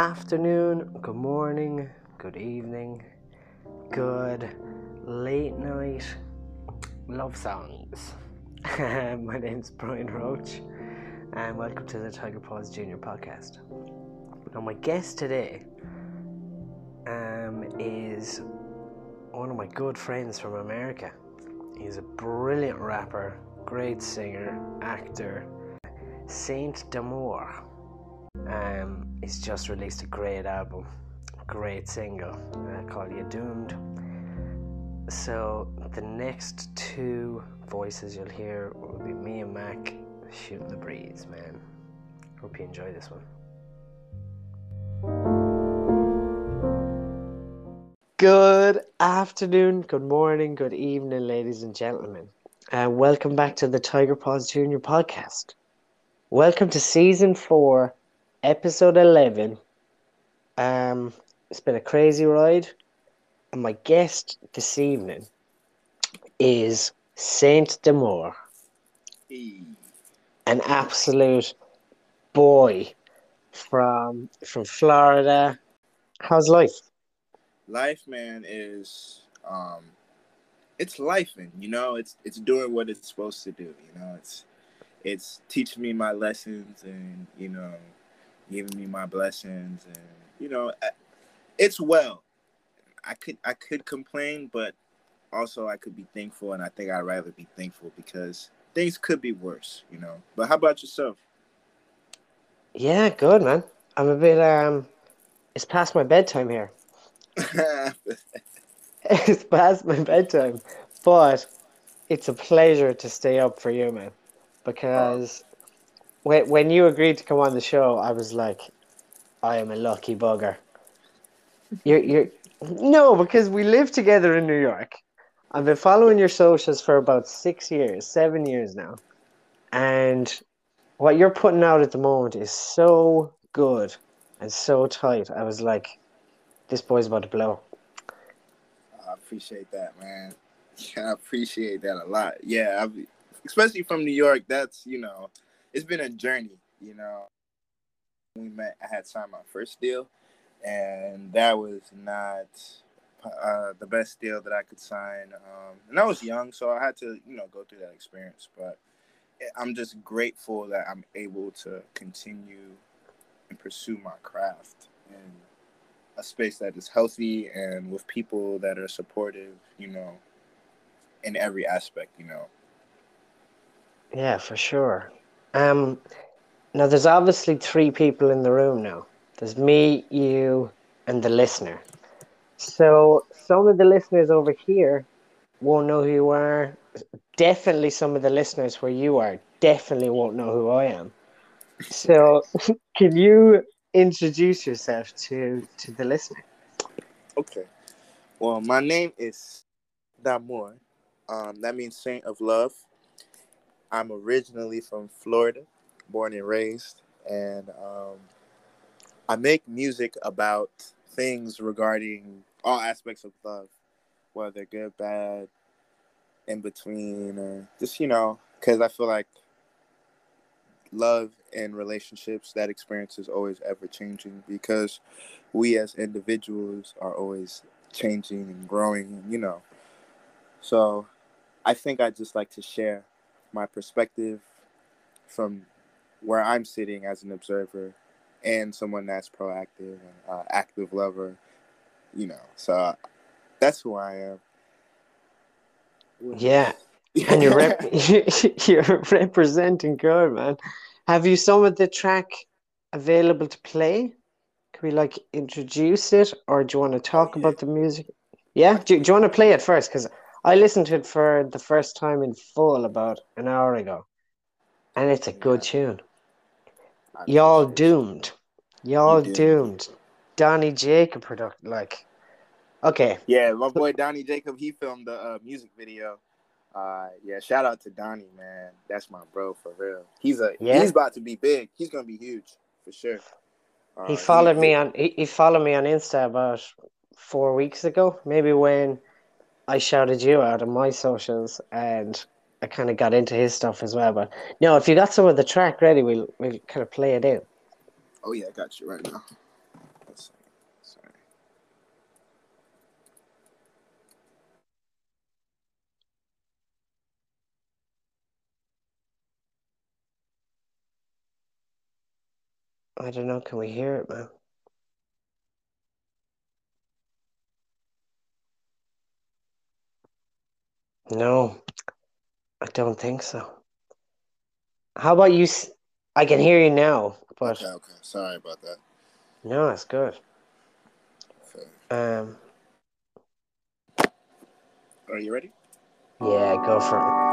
afternoon, good morning, good evening, good late night love songs. My name's Brian Roach and welcome to the Tiger Paws Junior Podcast. Now my guest today is one of my good friends from America. He's a brilliant rapper, great singer, actor, Saint D'Amour. He's just released a great album, great single called You're Doomed. So the next two voices you'll hear will be me and Mac shooting the breeze, man. Hope you enjoy this one. Good afternoon, good morning, good evening, ladies and gentlemen. Welcome back to the Tiger Paws Junior Podcast. Welcome to Season 4. Episode 11. It's been a crazy ride, and my guest this evening is Saint D'Amour, an absolute boy from Florida. How's life? Life, man, is it's lifing. You know, it's doing what it's supposed to do. You know, it's teaching me my lessons, and you know, giving me my blessings, and you know, it's well. I could complain, but also I could be thankful, and I think I'd rather be thankful because things could be worse, you know. But how about yourself? Yeah, good, man. I'm a bit it's past my bedtime here. It's past my bedtime, but it's a pleasure to stay up for you, man, because. When you agreed to come on the show, I was like, I am a lucky bugger. No, because we live together in New York. I've been following your socials for about 7 years now. And what you're putting out at the moment is so good and so tight. I was like, this boy's about to blow. I appreciate that, man. Yeah, I appreciate that a lot. Yeah, especially from New York, that's, you know... It's been a journey, you know. We met, I had signed my first deal, and that was not the best deal that I could sign. And I was young, so I had to, you know, go through that experience. But I'm just grateful that I'm able to continue and pursue my craft in a space that is healthy and with people that are supportive, you know, in every aspect, you know. Yeah, for sure. Now there's obviously three people in the room now. There's me, you, and the listener. So some of the listeners over here won't know who you are. Definitely some of the listeners where you are definitely won't know who I am. So can you introduce yourself to the listener? Okay. Well, my name is D'Amour. That means Saint of Love. I'm originally from Florida, born and raised, and I make music about things regarding all aspects of love, whether good, bad, in between, or just, you know, because I feel like love and relationships, that experience is always ever-changing because we as individuals are always changing and growing, you know. So I think I'd just like to share my perspective from where I'm sitting as an observer and someone that's proactive and active lover, you know, so that's who I am. Yeah. And you're representing God, man. Have you some of the track available to play? Can we like introduce it, or do you want to talk about the music? Yeah. Do you want to play it first? 'Cause I listened to it for the first time in full about an hour ago, and it's a good tune. Y'all Doomed. Y'all Doomed. Donnie Jacob product, like, okay. Yeah, my boy Donnie Jacob, he filmed the music video. Yeah, shout out to Donnie, man. That's my bro, for real. He's about to be big. He's going to be huge, for sure. He followed me on Insta about 4 weeks ago, maybe when... I shouted you out on my socials, and I kind of got into his stuff as well. But no, if you got some of the track ready, we'll kind of play it in. Oh yeah, I got you right now. Sorry. I don't know. Can we hear it, man? No, I don't think so. How about you? I can hear you now. But... Okay. Sorry about that. No, that's good. Okay. Are you ready? Yeah, go for it.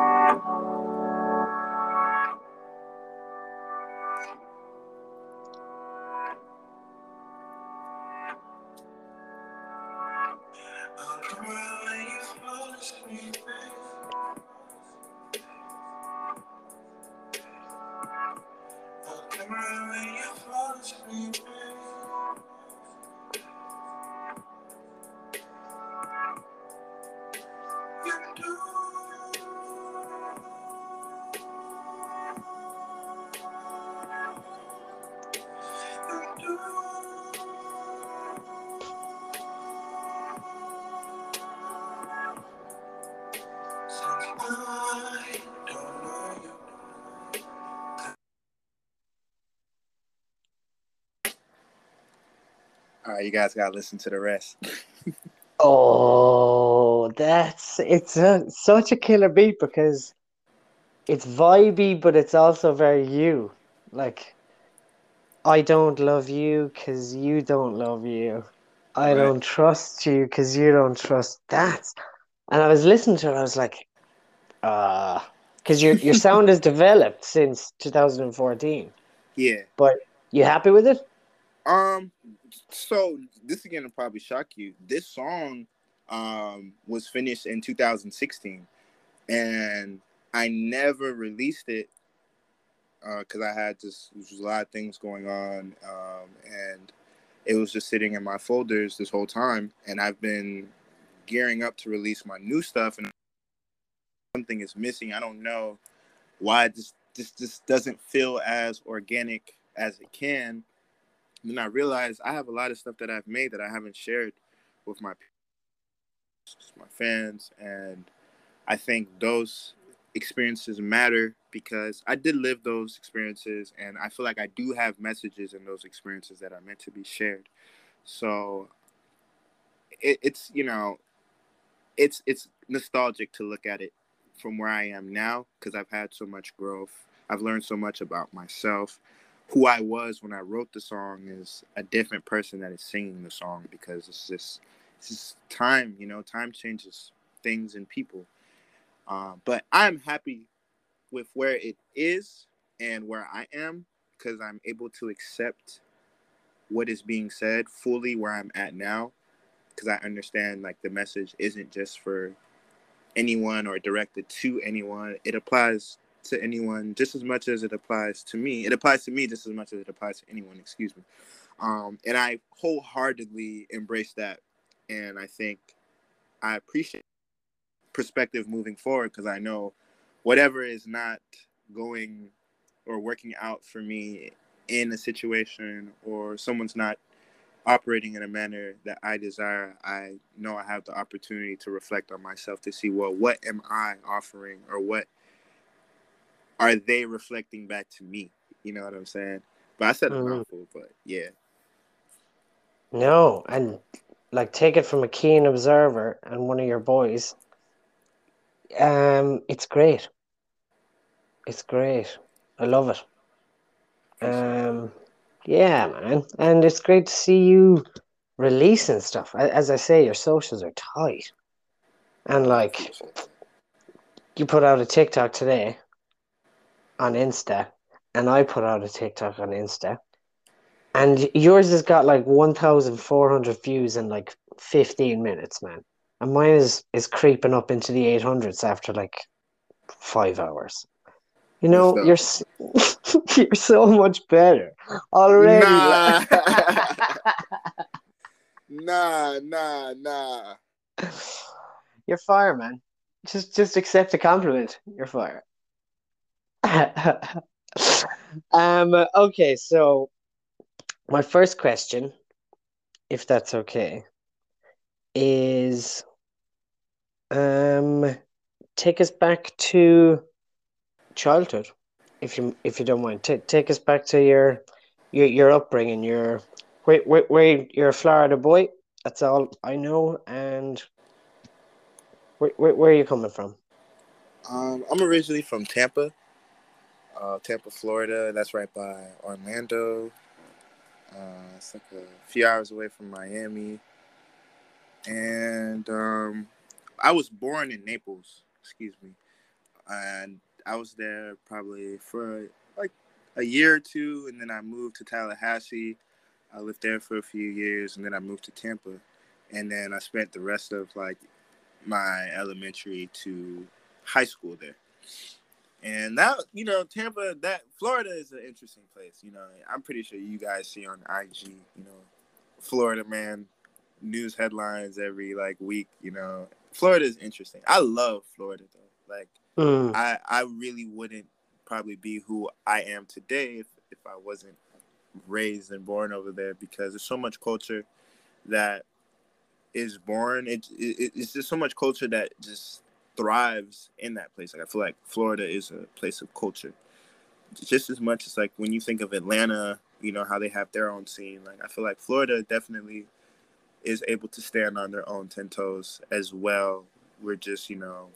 You guys gotta listen to the rest. Oh, it's such a killer beat because it's vibey, but it's also very you. Like, I don't love you because you don't love you. I don't trust you because you don't trust that. And I was listening to it, I was like, because your sound has developed since 2014. Yeah, but you happy with it? So this is gonna probably shock you. This song was finished in 2016, and I never released it because I had just a lot of things going on, and it was just sitting in my folders this whole time. And I've been gearing up to release my new stuff, and something is missing. I don't know why. This doesn't feel as organic as it can. Then I realized I have a lot of stuff that I've made that I haven't shared with my fans, and I think those experiences matter because I did live those experiences, and I feel like I do have messages in those experiences that are meant to be shared. So it's nostalgic to look at it from where I am now because I've had so much growth. I've learned so much about myself. Who I was when I wrote the song is a different person that is singing the song because it's just time, time changes things and people. But I'm happy with where it is and where I am because I'm able to accept what is being said fully where I'm at now because I understand like the message isn't just for anyone or directed to anyone. It applies to anyone just as much as it applies to me. It applies to me just as much as it applies to anyone, excuse me. And I wholeheartedly embrace that. And I think I appreciate perspective moving forward because I know whatever is not going or working out for me in a situation or someone's not operating in a manner that I desire, I know I have the opportunity to reflect on myself to see, well, what am I offering or what are they reflecting back to me? You know what I'm saying? But I said a mouthful, but yeah. No, and like take it from a keen observer and one of your boys. It's great. It's great. I love it. Yeah, man. And it's great to see you releasing stuff. As I say, your socials are tight. And like, you put out a TikTok today on Insta, and I put out a TikTok on Insta, and yours has got like 1,400 views in like 15 minutes, man, and mine is creeping up into the 800s after like 5 hours. You know, you're so much better already. Nah, nah. You're fire, man. Just accept a compliment. You're fire. Okay, so my first question if that's okay, is take us back to childhood, if you don't mind. Take us back to your upbringing. You're a Florida boy. That's all I know. And where are you coming from? I'm originally from Tampa, Florida. That's right by Orlando. It's like a few hours away from Miami. And I was born in Naples, and I was there probably for like a year or two, and then I moved to Tallahassee. I lived there for a few years, and then I moved to Tampa. And then I spent the rest of like my elementary to high school there. And that, you know, Tampa, Florida is an interesting place. You know, I'm pretty sure you guys see on IG, you know, Florida man news headlines every like week. You know, Florida is interesting. I love Florida though. Like, I really wouldn't probably be who I am today if I wasn't raised and born over there, because there's so much culture that is born. It's just so much culture that just thrives in that place. Like, I feel like Florida is a place of culture, just as much as like when you think of Atlanta, you know, how they have their own scene. Like, I feel like Florida definitely is able to stand on their own 10 toes as well. We're just, you know,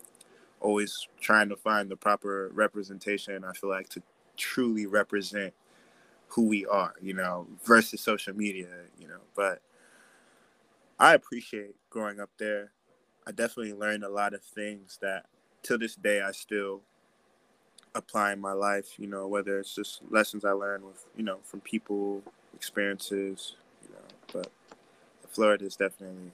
always trying to find the proper representation, I feel like, to truly represent who we are, you know, versus social media, you know. But I appreciate growing up there. I definitely learned a lot of things that till this day I still apply in my life, you know, whether it's just lessons I learned with, you know, from people, experiences, you know. But Florida is definitely...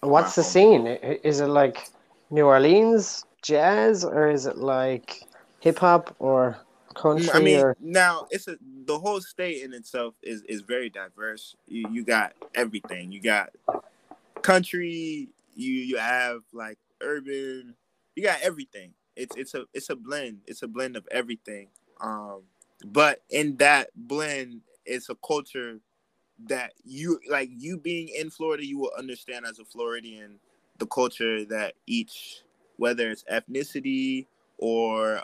What's the scene? Is it like New Orleans jazz, or is it like hip hop or country? I mean, now the whole state in itself is very diverse. You got everything. You got country. You have like urban. You got everything. It's a blend. It's a blend of everything. But in that blend, it's a culture that you like. You being in Florida, you will understand as a Floridian the culture that each, whether it's ethnicity or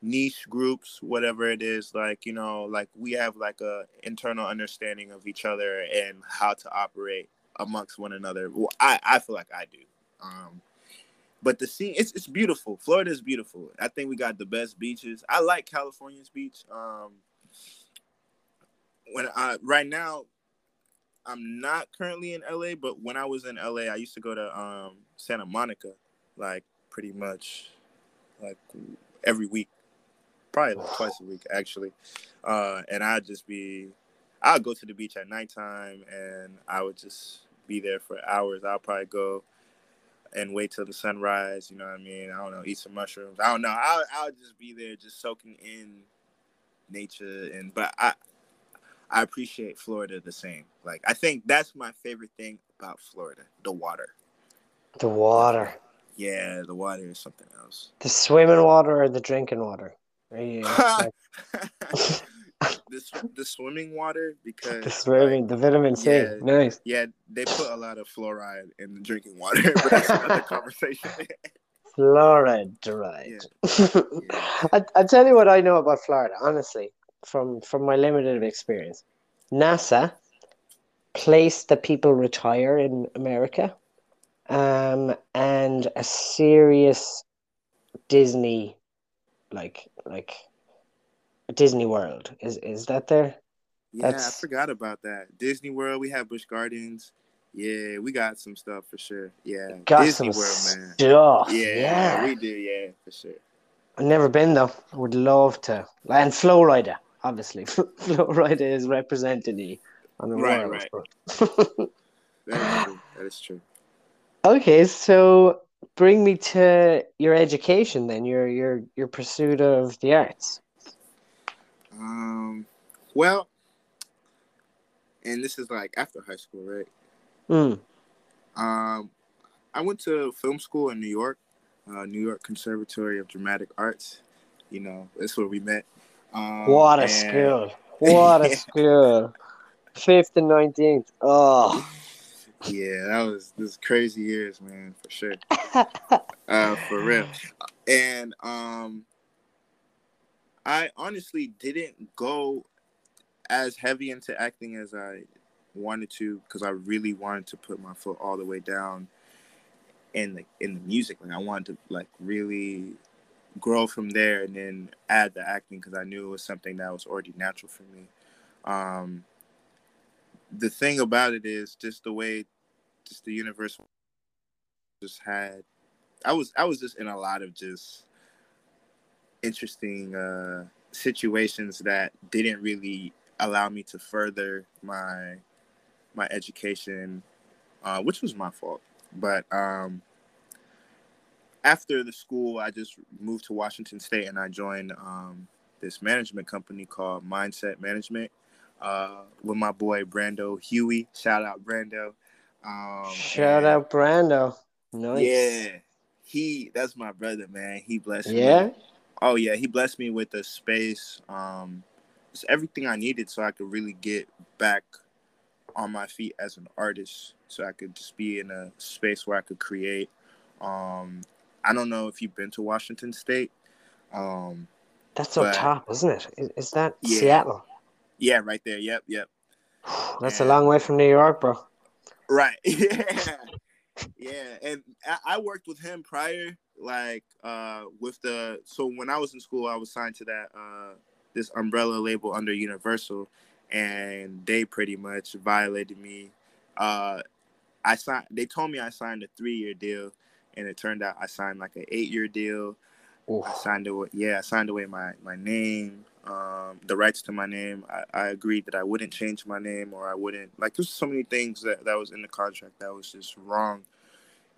niche groups, whatever it is, like, you know, like we have like a internal understanding of each other and how to operate amongst one another. Well, I feel like I do. But the scene, it's beautiful. Florida is beautiful. I think we got the best beaches. I like California's beach. Right now, I'm not currently in LA, but when I was in LA, I used to go to Santa Monica, like pretty much like every week, probably like twice a week actually. And I'd go to the beach at nighttime, and I would just be there for hours. I'll probably go and wait till the sunrise. You know what I mean? I don't know, eat some mushrooms. I don't know. I'll just be there, just soaking in nature. And but I appreciate Florida the same. Like, I think that's my favorite thing about Florida, the water. The water. Yeah, the water is something else. The swimming water or the drinking water? Yeah. the swimming water, because... the vitamin C. Yeah, nice. Yeah, they put a lot of fluoride in the drinking water, but that's another conversation. Fluoride. Yeah. Yeah. I tell you what I know about Florida, honestly. From my limited experience, NASA, place that people retire in America, and a serious Disney, like Disney World. Is that there? Yeah, I forgot about that. Disney World. We have Busch Gardens. Yeah, we got some stuff for sure. Yeah, got Disney some World, man. Stuff. Yeah, we do. Yeah, for sure. I've never been though. I would love to. And Flowrider. Obviously, Flowrider is represented on the right, Royals. Right. That is true. Okay, so bring me to your education then. Your pursuit of the arts. Well, and this is like after high school, right? I went to film school in New York, New York Conservatory of Dramatic Arts. You know, that's where we met. What a school. 5th and 19th. Oh. Yeah, that was this crazy years, man, for sure. For real. And I honestly didn't go as heavy into acting as I wanted to, because I really wanted to put my foot all the way down in the music. Like I wanted to like really grow from there and then add the acting, because I knew it was something that was already natural for me. The thing about it is just the way, just the universe just had. I was just in a lot of just interesting situations that didn't really allow me to further my education, which was my fault. But after the school, I just moved to Washington State and I joined this management company called Mindset Management with my boy Brando Huey. Shout out Brando. Shout out Brando. Nice. Yeah, that's my brother, man. He blessed me. Oh yeah, he blessed me with a space. It's everything I needed so I could really get back on my feet as an artist, so I could just be in a space where I could create. I don't know if you've been to Washington State. That's up top, isn't it? Is that Seattle? Yeah, right there. Yep. That's a long way from New York, bro. Right. Yeah. Yeah. And I worked with him prior, like so when I was in school, I was signed to that this umbrella label under Universal, and they pretty much violated me. They told me I signed a 3-year deal, and it turned out I signed like an 8-year deal. Oof. I signed away my name, the rights to my name. I agreed that I wouldn't change my name, or I wouldn't, like, there's so many things that was in the contract that was just wrong.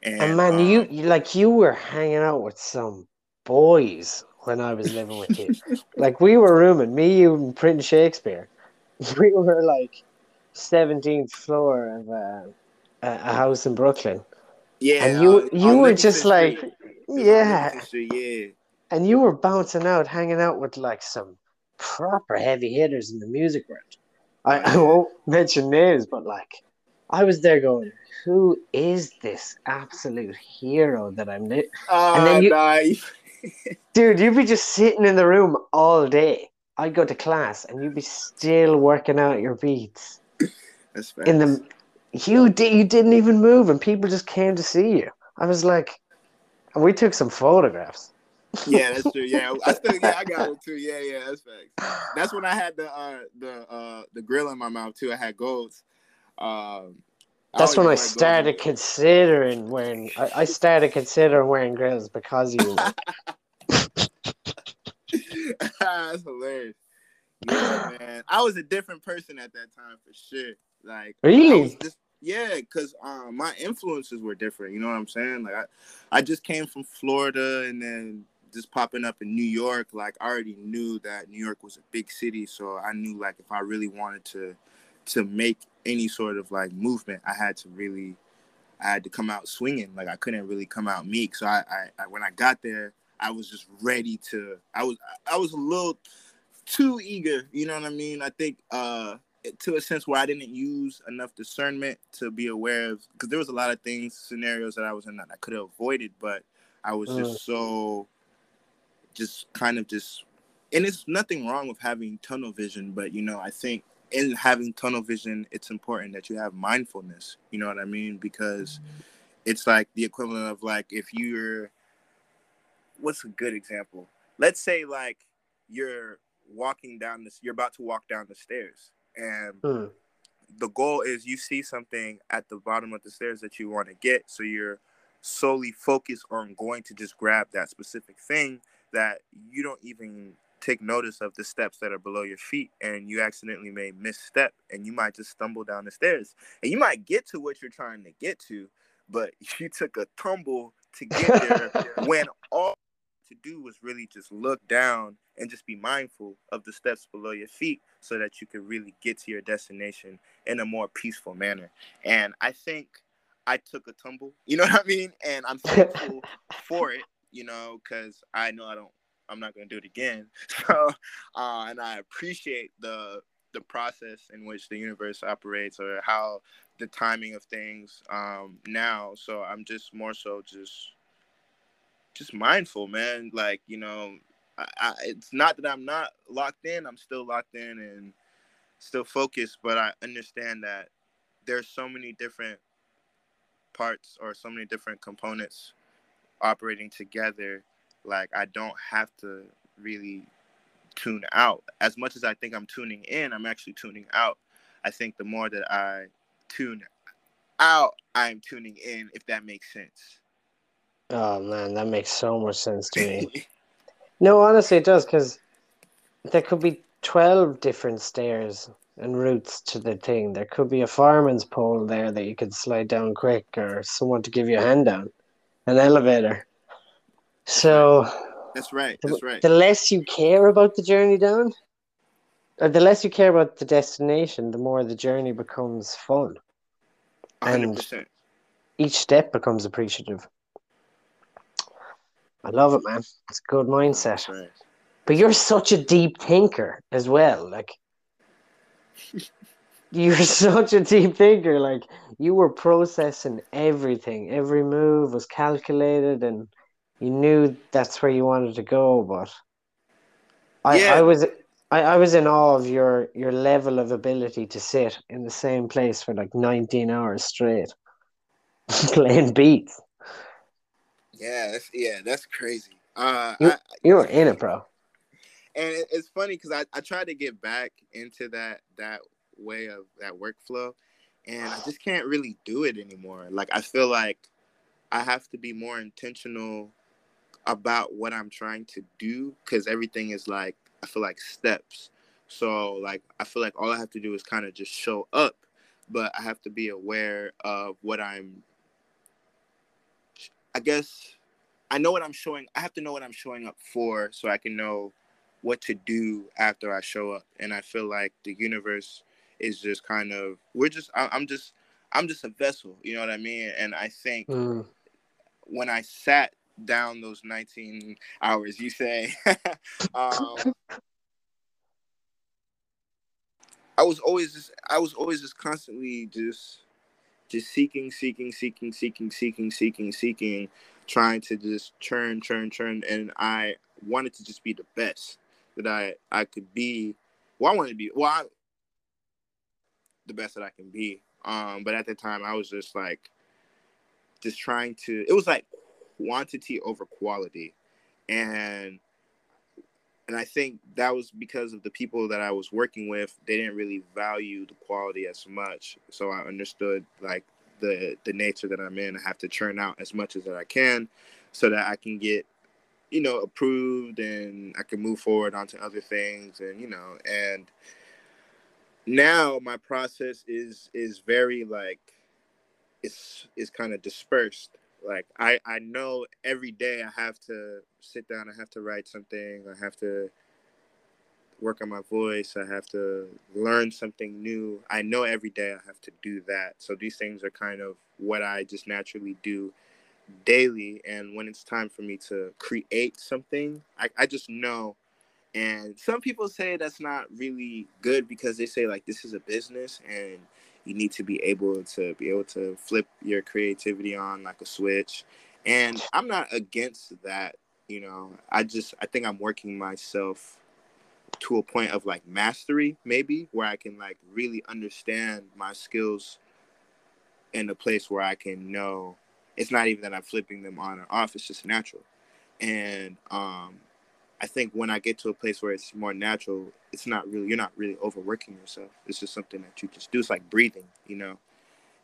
And man, you were hanging out with some boys when I was living with you. Like, we were rooming, me, you, and Prince Shakespeare. We were like 17th floor of a house in Brooklyn. Yeah, and you were just like, yeah. And you were bouncing out, hanging out with like some proper heavy hitters in the music world. I won't mention names, but like, I was there going, who is this absolute hero that I'm new? Nice. Dude, you'd be just sitting in the room all day. I'd go to class and you'd be still working out your beats. That's fast. You didn't even move and people just came to see you. I was like, and we took some photographs. Yeah, that's true. Yeah, I got it too. Yeah, that's facts. That's when I had the grill in my mouth too. I had golds. That's when I started considering wearing. I started considering wearing grills because you. That's hilarious. Yeah, man. I was a different person at that time for sure. Like, really? Because my influences were different. You know what I'm saying? Like, I just came from Florida and then just popping up in New York. Like, I already knew that New York was a big city, so I knew like if I really wanted to make any sort of like movement, I had to come out swinging. Like, I couldn't really come out meek. So I when I got there, I was just ready to. I was a little too eager. You know what I mean? I think. To a sense where I didn't use enough discernment to be aware of, because there was a lot of things, scenarios that I was in that I could have avoided, but I was just kind of, and it's nothing wrong with having tunnel vision, but, you know, I think in having tunnel vision, it's important that you have mindfulness, you know what I mean? Because it's like the equivalent of like, what's a good example? Let's say like you're about to walk down the stairs. And the goal is you see something at the bottom of the stairs that you want to get. So you're solely focused on going to just grab that specific thing that you don't even take notice of the steps that are below your feet. And you accidentally may misstep and you might just stumble down the stairs. And you might get to what you're trying to get to, but you took a tumble to get there when all to do was really just look down and just be mindful of the steps below your feet so that you can really get to your destination in a more peaceful manner. And I think I took a tumble, you know what I mean? And I'm thankful for it, you know, because I know I'm not going to do it again. So, and I appreciate the the process in which the universe operates or how the timing of things now. So I'm just more so just mindful, man. Like, you know, I it's not that I'm not locked in. I'm still locked in and still focused, but I understand that there's so many different parts or so many different components operating together. Like, I don't have to really tune out. As much as I think I'm tuning in, I'm actually tuning out. I think the more that I tune out, I'm tuning in, if that makes sense. Oh, man, that makes so much sense to me. No, honestly, it does, because there could be 12 different stairs and routes to the thing. There could be a fireman's pole there that you could slide down quick, or someone to give you a hand down, an elevator. So that's right. That's right. The less you care about the journey down, or the less you care about the destination, the more the journey becomes fun. 100%. And each step becomes appreciative. I love it, man. It's a good mindset. Right. But you're such a deep thinker as well. Like, you're such a deep thinker. Like, you were processing everything. Every move was calculated, and you knew that's where you wanted to go. But I was in awe of your level of ability to sit in the same place for like 19 hours straight playing beats. Yeah, that's crazy. You were in it, bro. And it's funny because I tried to get back into that way of that workflow, and I just can't really do it anymore. Like, I feel like I have to be more intentional about what I'm trying to do, because everything is like, I feel like steps. So like, I feel like all I have to do is kind of just show up, but I have to be aware of what I have to know what I'm showing up for, so I can know what to do after I show up. And I feel like the universe is just kind of, I'm just a vessel, you know what I mean? And I think when I sat down those 19 hours, you say, I was always just constantly just seeking, trying to just churn. And I wanted to just be the best that I could be. Well, I wanted to be the best that I can be. But at the time, I was just like, just trying to, it was like quantity over quality. And I think that was because of the people that I was working with. They didn't really value the quality as much. So I understood like the nature that I'm in. I have to churn out as much as that I can so that I can get, you know, approved, and I can move forward onto other things. And, you know, and now my process is very like, it's kind of dispersed. Like I know every day I have to sit down, I have to write something, I have to work on my voice, I have to learn something new. I know every day I have to do that. So these things are kind of what I just naturally do daily. And when it's time for me to create something, I just know. And some people say that's not really good, because they say like, this is a business and you need to be able to flip your creativity on like a switch. And I'm not against that, you know. I think I'm working myself to a point of like mastery, maybe, where I can like really understand my skills in a place where I can know it's not even that I'm flipping them on or off, it's just natural. And I think when I get to a place where it's more natural, you're not really overworking yourself. It's just something that you just do. It's like breathing, you know?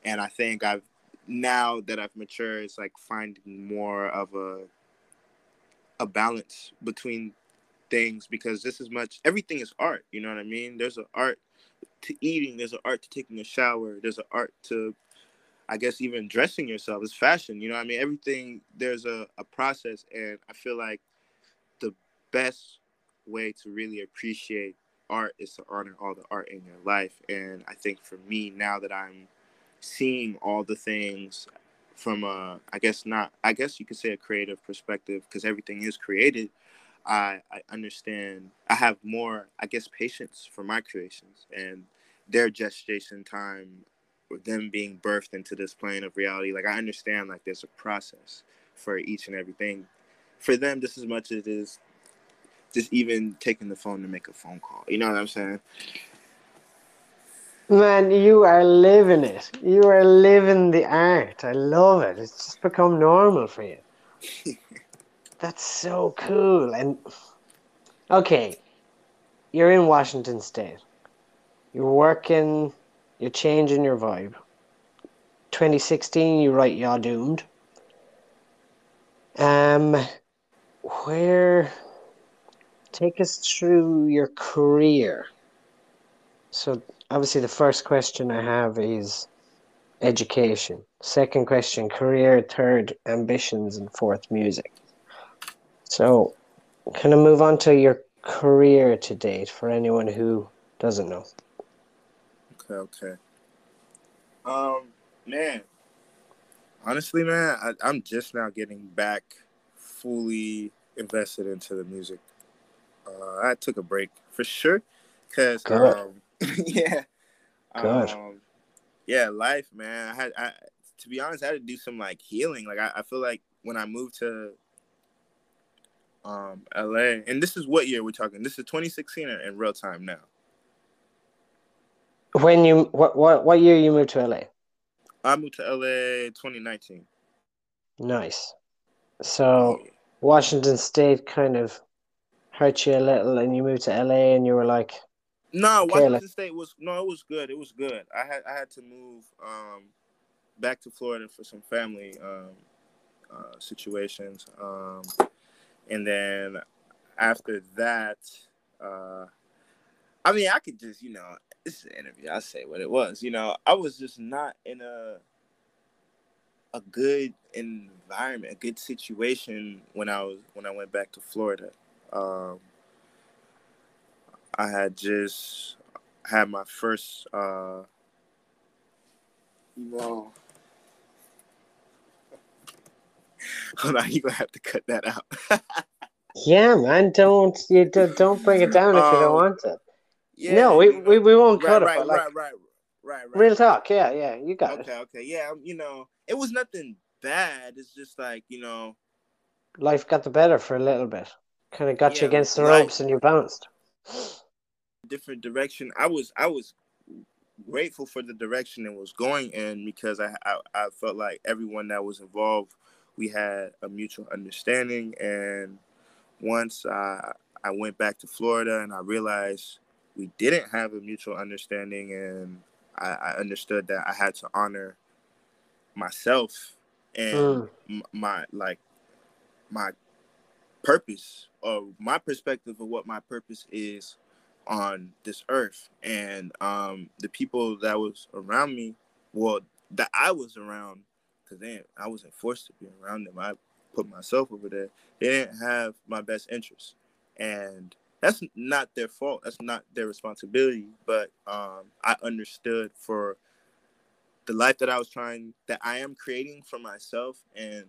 And I think now that I've matured, it's like finding more of a balance between things, because everything is art. You know what I mean? There's an art to eating. There's an art to taking a shower. There's an art to, I guess, even dressing yourself. It's fashion. You know what I mean? Everything, there's a process. And I feel like best way to really appreciate art is to honor all the art in your life. And I think for me, now that I'm seeing all the things from I guess you could say a creative perspective, because everything is created, I understand, I have more, I guess, patience for my creations and their gestation time, or them being birthed into this plane of reality. Like, I understand, like, there's a process for each and everything. For them, just as much as it is just even taking the phone to make a phone call. You know what I'm saying? Man, you are living it. You are living the art. I love it. It's just become normal for you. That's so cool. And okay, you're in Washington State. You're working, you're changing your vibe. 2016, you write You're Doomed. Where, take us through your career. So obviously the first question I have is education. Second question, career. Third, ambitions. And fourth, music. So kind of move on to your career to date for anyone who doesn't know. Okay. Man, honestly, man, I'm just now getting back fully invested into the music. I took a break for sure, cause life, man. I to be honest, I had to do some like healing. Like I feel like when I moved to LA, and this is what year we're talking. This is 2016 in real time now. When you what year you moved to LA? I moved to LA 2019. Nice. So Washington State kind of hurt you a little, and you moved to LA, and you were like, "No, okay, Washington State was no, it was good. It was good. I had to move back to Florida for some family situations, and then after that, I mean, I could just, you know, it's an interview. I'll say what it was. You know, I was just not in a good environment, a good situation when I went back to Florida. I had just had my first, Hold on, you gonna have to cut that out. Yeah, man, don't bring it down if you don't want to. Yeah, no, we won't cut it. Right. Real talk, yeah, you got it. Okay, yeah, you know, it was nothing bad. It's just like, you know, life got the better for a little bit. Kind of got you against the ropes and you bounced. Different direction. I was grateful for the direction it was going in, because I felt like everyone that was involved, we had a mutual understanding. And once I went back to Florida and I realized we didn't have a mutual understanding, and I understood that I had to honor myself and my purpose, or my perspective of what my purpose is on this earth. And the people that was around me, well, that I was around, because then I wasn't forced to be around them. I put myself over there. They didn't have my best interests, and that's not their fault. That's not their responsibility. But I understood for the life that I was trying, that I am creating for myself and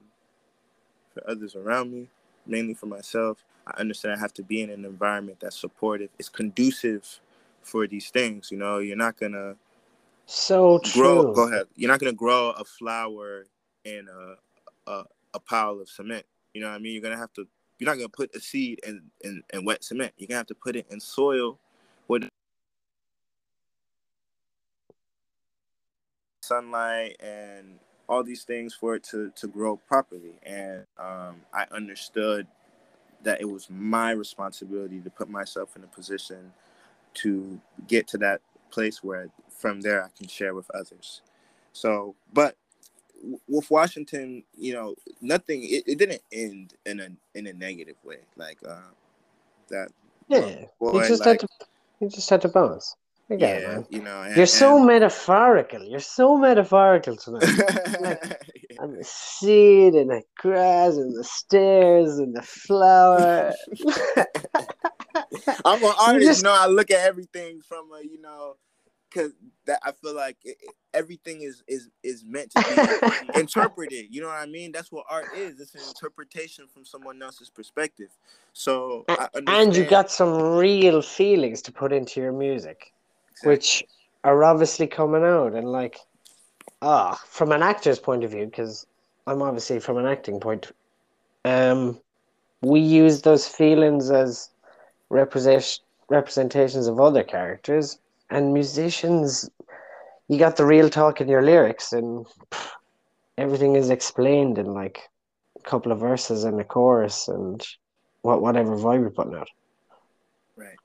for others around me, mainly for myself, I understand I have to be in an environment that's supportive. It's conducive for these things. You know, you're not going to grow. Go ahead. You're not going to grow a flower in a pile of cement. You know what I mean? You're going to have to. You're not going to put a seed in wet cement. You're going to have to put it in soil with sunlight and all these things for it to grow properly. And I understood that it was my responsibility to put myself in a position to get to that place where from there I can share with others. So, but with Washington, you know, nothing. It didn't end in a negative way, like that. Yeah, boy, you just had to bounce. I get it, man. You know, and, metaphorical. You're so metaphorical tonight. Like, I'm the seed and the grass and the stairs and the flower. I'm an artist. I look at everything from a, you know, because that I feel like everything is meant to be interpreted. You know what I mean? That's what art is. It's an interpretation from someone else's perspective. So I understand. And you got some real feelings to put into your music, exactly, which are obviously coming out. And like, from an actor's point of view, because I'm obviously from an acting point, we use those feelings as representations of other characters. And musicians, you got the real talk in your lyrics, and everything is explained in like a couple of verses and a chorus and whatever vibe you're putting out. Right.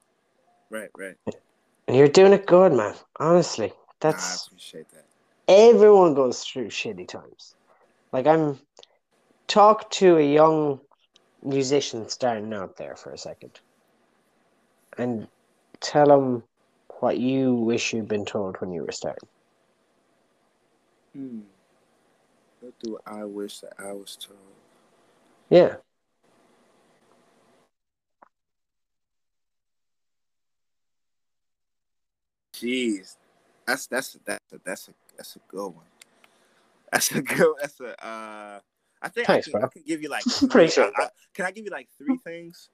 And you're doing it good, man. Honestly, I appreciate that. Everyone goes through shitty times. Like, talk to a young musician starting out there for a second, and tell them what you wish you'd been told when you were starting. What do I wish that I was told? Yeah. Jeez, that's a good one. I think I can give you like pretty sure. Can I give you like three things?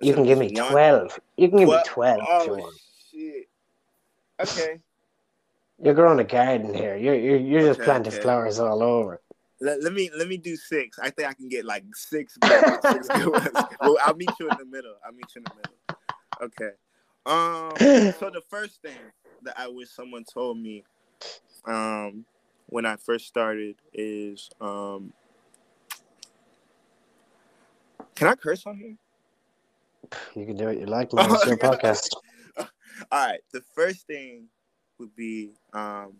You can give me 12. You can give me 12 if you want. Shit. Okay. You're growing a garden here. You're just planting flowers all over. Let me do 6. I think I can get like 6. Six good ones. Well, I'll meet you in the middle. Okay. So the first thing that I wish someone told me, when I first started is, can I curse on here? You can do what you like, man. It's your podcast. All right. The first thing would be, when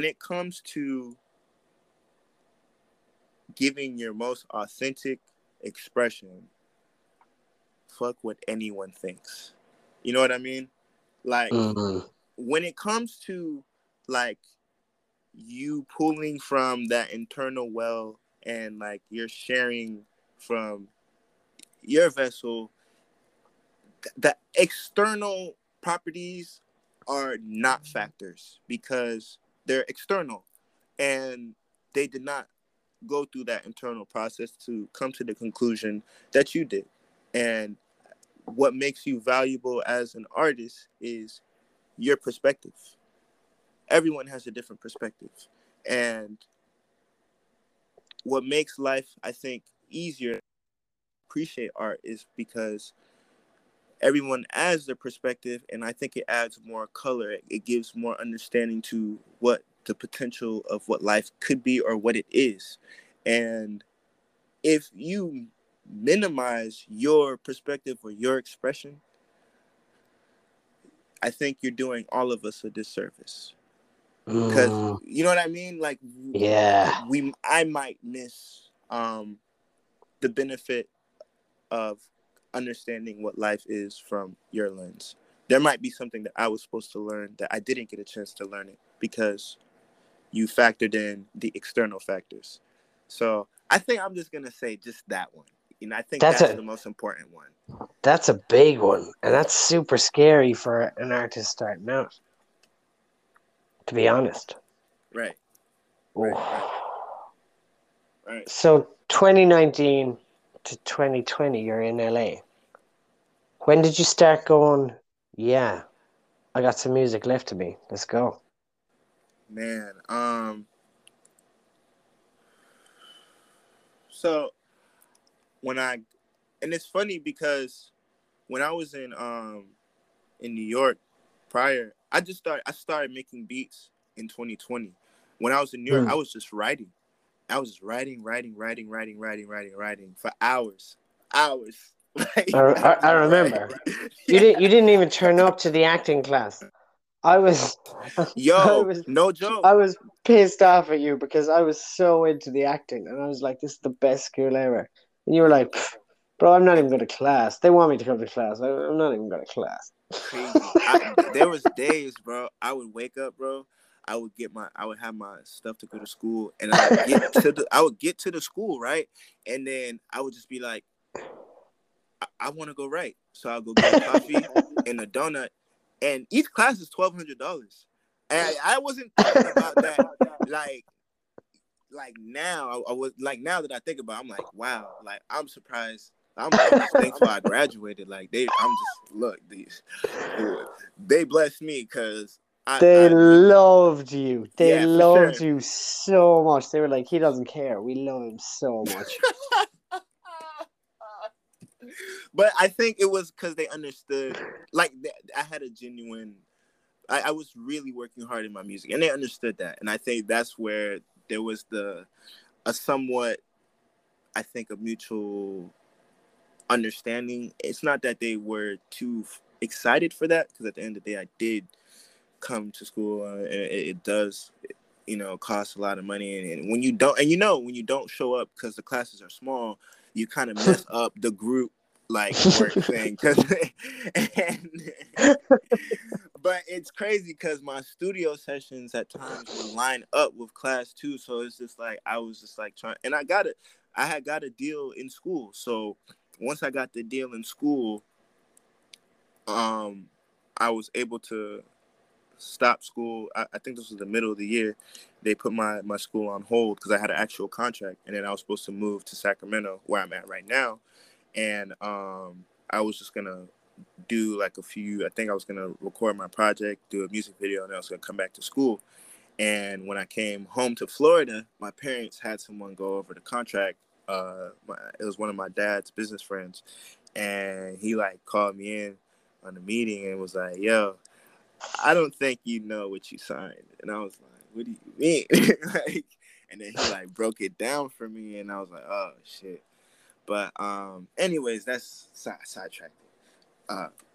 it comes to giving your most authentic expression, fuck what anyone thinks. You know what I mean? Like, when it comes to like you pulling from that internal well and like you're sharing from your vessel, the external properties are not factors because they're external and they did not go through that internal process to come to the conclusion that you did. And what makes you valuable as an artist is your perspective. Everyone has a different perspective. And what makes life, I think, easier to appreciate art is because everyone adds their perspective, and I think it adds more color. It gives more understanding to what the potential of what life could be or what it is. And if you minimize your perspective or your expression, I think you're doing all of us a disservice. Because you know what I mean? Like, yeah, I might miss the benefit of understanding what life is from your lens. There might be something that I was supposed to learn that I didn't get a chance to learn it because you factored in the external factors. So I think I'm just gonna say just that one. And I think that's the most important one. That's a big one. And that's super scary for an artist starting out, to be honest. Right. So 2019 to 2020, you're in LA. When did you start going, yeah, I got some music left to me. Let's go. Man. So and it's funny because when I was in New York prior, I started making beats in 2020. When I was in New York, I was just writing. I was just writing for hours. Like, I remember. You didn't even turn up to the acting class. No joke. I was pissed off at you because I was so into the acting, and I was like, this is the best school ever. And you were like, bro, I'm not even going to class. They want me to come to class. I'm not even going to class. Crazy. There was days, bro, I would wake up, bro. I would have my stuff to go to school, and I would get to the school, right? And then I would just be like, I want to go write. So I'll go get a coffee and a donut, And each class is $1,200. And I wasn't thinking about that. Like now, I was like, now that I think about it, I'm like, wow, like I'm surprised. I'm thankful I graduated. Like they blessed me because they loved you. They loved you so much. They were like, he doesn't care. We love him so much. But I think it was because they understood. Like I had a genuine. I was really working hard in my music, and they understood that. And I think that's where there was a mutual understanding. It's not that they were too excited for that, because at the end of the day, I did come to school, and it does, you know, cost a lot of money. And when you don't, show up because the classes are small, you kind of mess up the group like work thing. But it's crazy because my studio sessions at times would line up with class too. So it's just like I was just like trying, and I had got a deal in school. So once I got the deal in school, I was able to stop school. I think this was the middle of the year. They put my school on hold because I had an actual contract, and then I was supposed to move to Sacramento, where I'm at right now. And I was just going to do like I was going to record my project, do a music video, and I was going to come back to school. And when I came home to Florida, my parents had someone go over the contract. It was one of my dad's business friends. And he like called me in on the meeting and was like, yo, I don't think you know what you signed. And I was like, what do you mean? And then he like broke it down for me. And I was like, oh, shit. But anyways, that's sidetracked.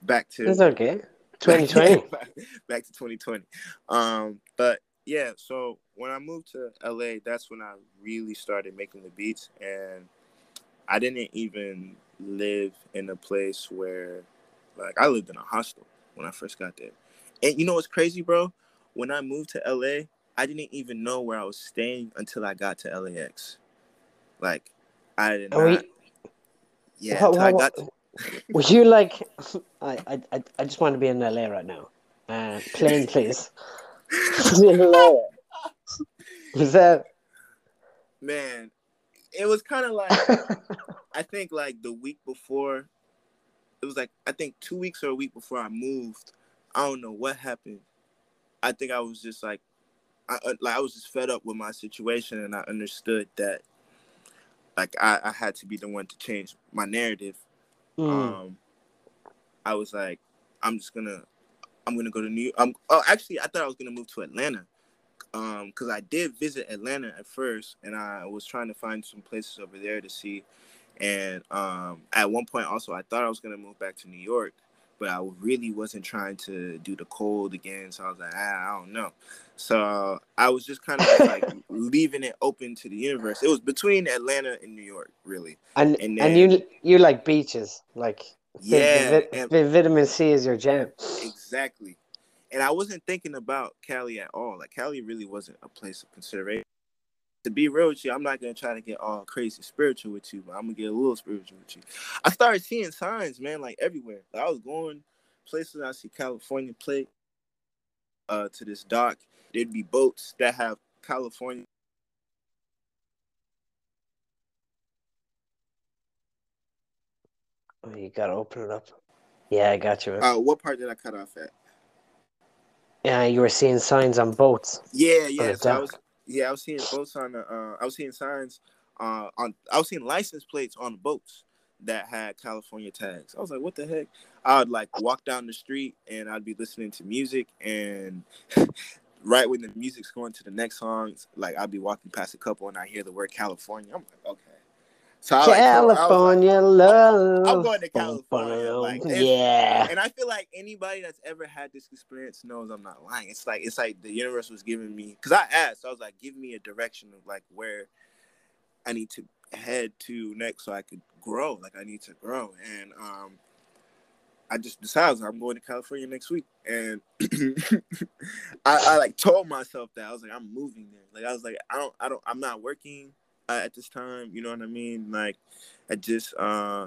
Back to... That's okay. 2020. Back to 2020. But yeah, so when I moved to LA, that's when I really started making the beats. And I didn't even live in a place where... Like, I lived in a hostel when I first got there. And you know what's crazy, bro? When I moved to LA, I didn't even know where I was staying until I got to LAX. Like, I didn't know. Yeah, I got to... Would you like? I just want to be in LA right now. Plane, please. Was that? Man, it was kind of like I think like the week before. It was like I think 2 weeks or a week before I moved. I don't know what happened. I think I was just like, I was just fed up with my situation, and I understood that. Like I had to be the one to change my narrative. I was like, I'm gonna go to New York. I thought I was gonna move to Atlanta, because I did visit Atlanta at first, and I was trying to find some places over there to see. And at one point, also, I thought I was gonna move back to New York, but I really wasn't trying to do the cold again. So I was like, I don't know. So I was just kind of like leaving it open to the universe. It was between Atlanta and New York, really. And you like beaches, like the vitamin C is your jam. Exactly. And I wasn't thinking about Cali at all. Like Cali really wasn't a place of consideration. To be real with you, I'm not gonna try to get all crazy spiritual with you, but I'm gonna get a little spiritual with you. I started seeing signs, man, like everywhere. Like, I was going places. I see California plate to this dock. There'd be boats that have California. Oh, you gotta open it up. Yeah, I got you. What part did I cut off at? Yeah, you were seeing signs on boats. Yeah. I was seeing boats on the. I was seeing signs on. I was seeing license plates on boats that had California tags. I was like, "What the heck?" I would like walk down the street and I'd be listening to music, and right when the music's going to the next songs, like I'd be walking past a couple and I hear the word California. I'm like, okay. So California love. I'm going to California. Like, yeah. And I feel like anybody that's ever had this experience knows I'm not lying. It's like the universe was giving me, because I asked, I was like, give me a direction of like where I need to head to next so I could grow. Like I need to grow. And I just decided I'm going to California next week. And I like told myself that. I was like, I'm moving there. Like I was like, I'm not working at this time, you know what I mean? Like, I just, I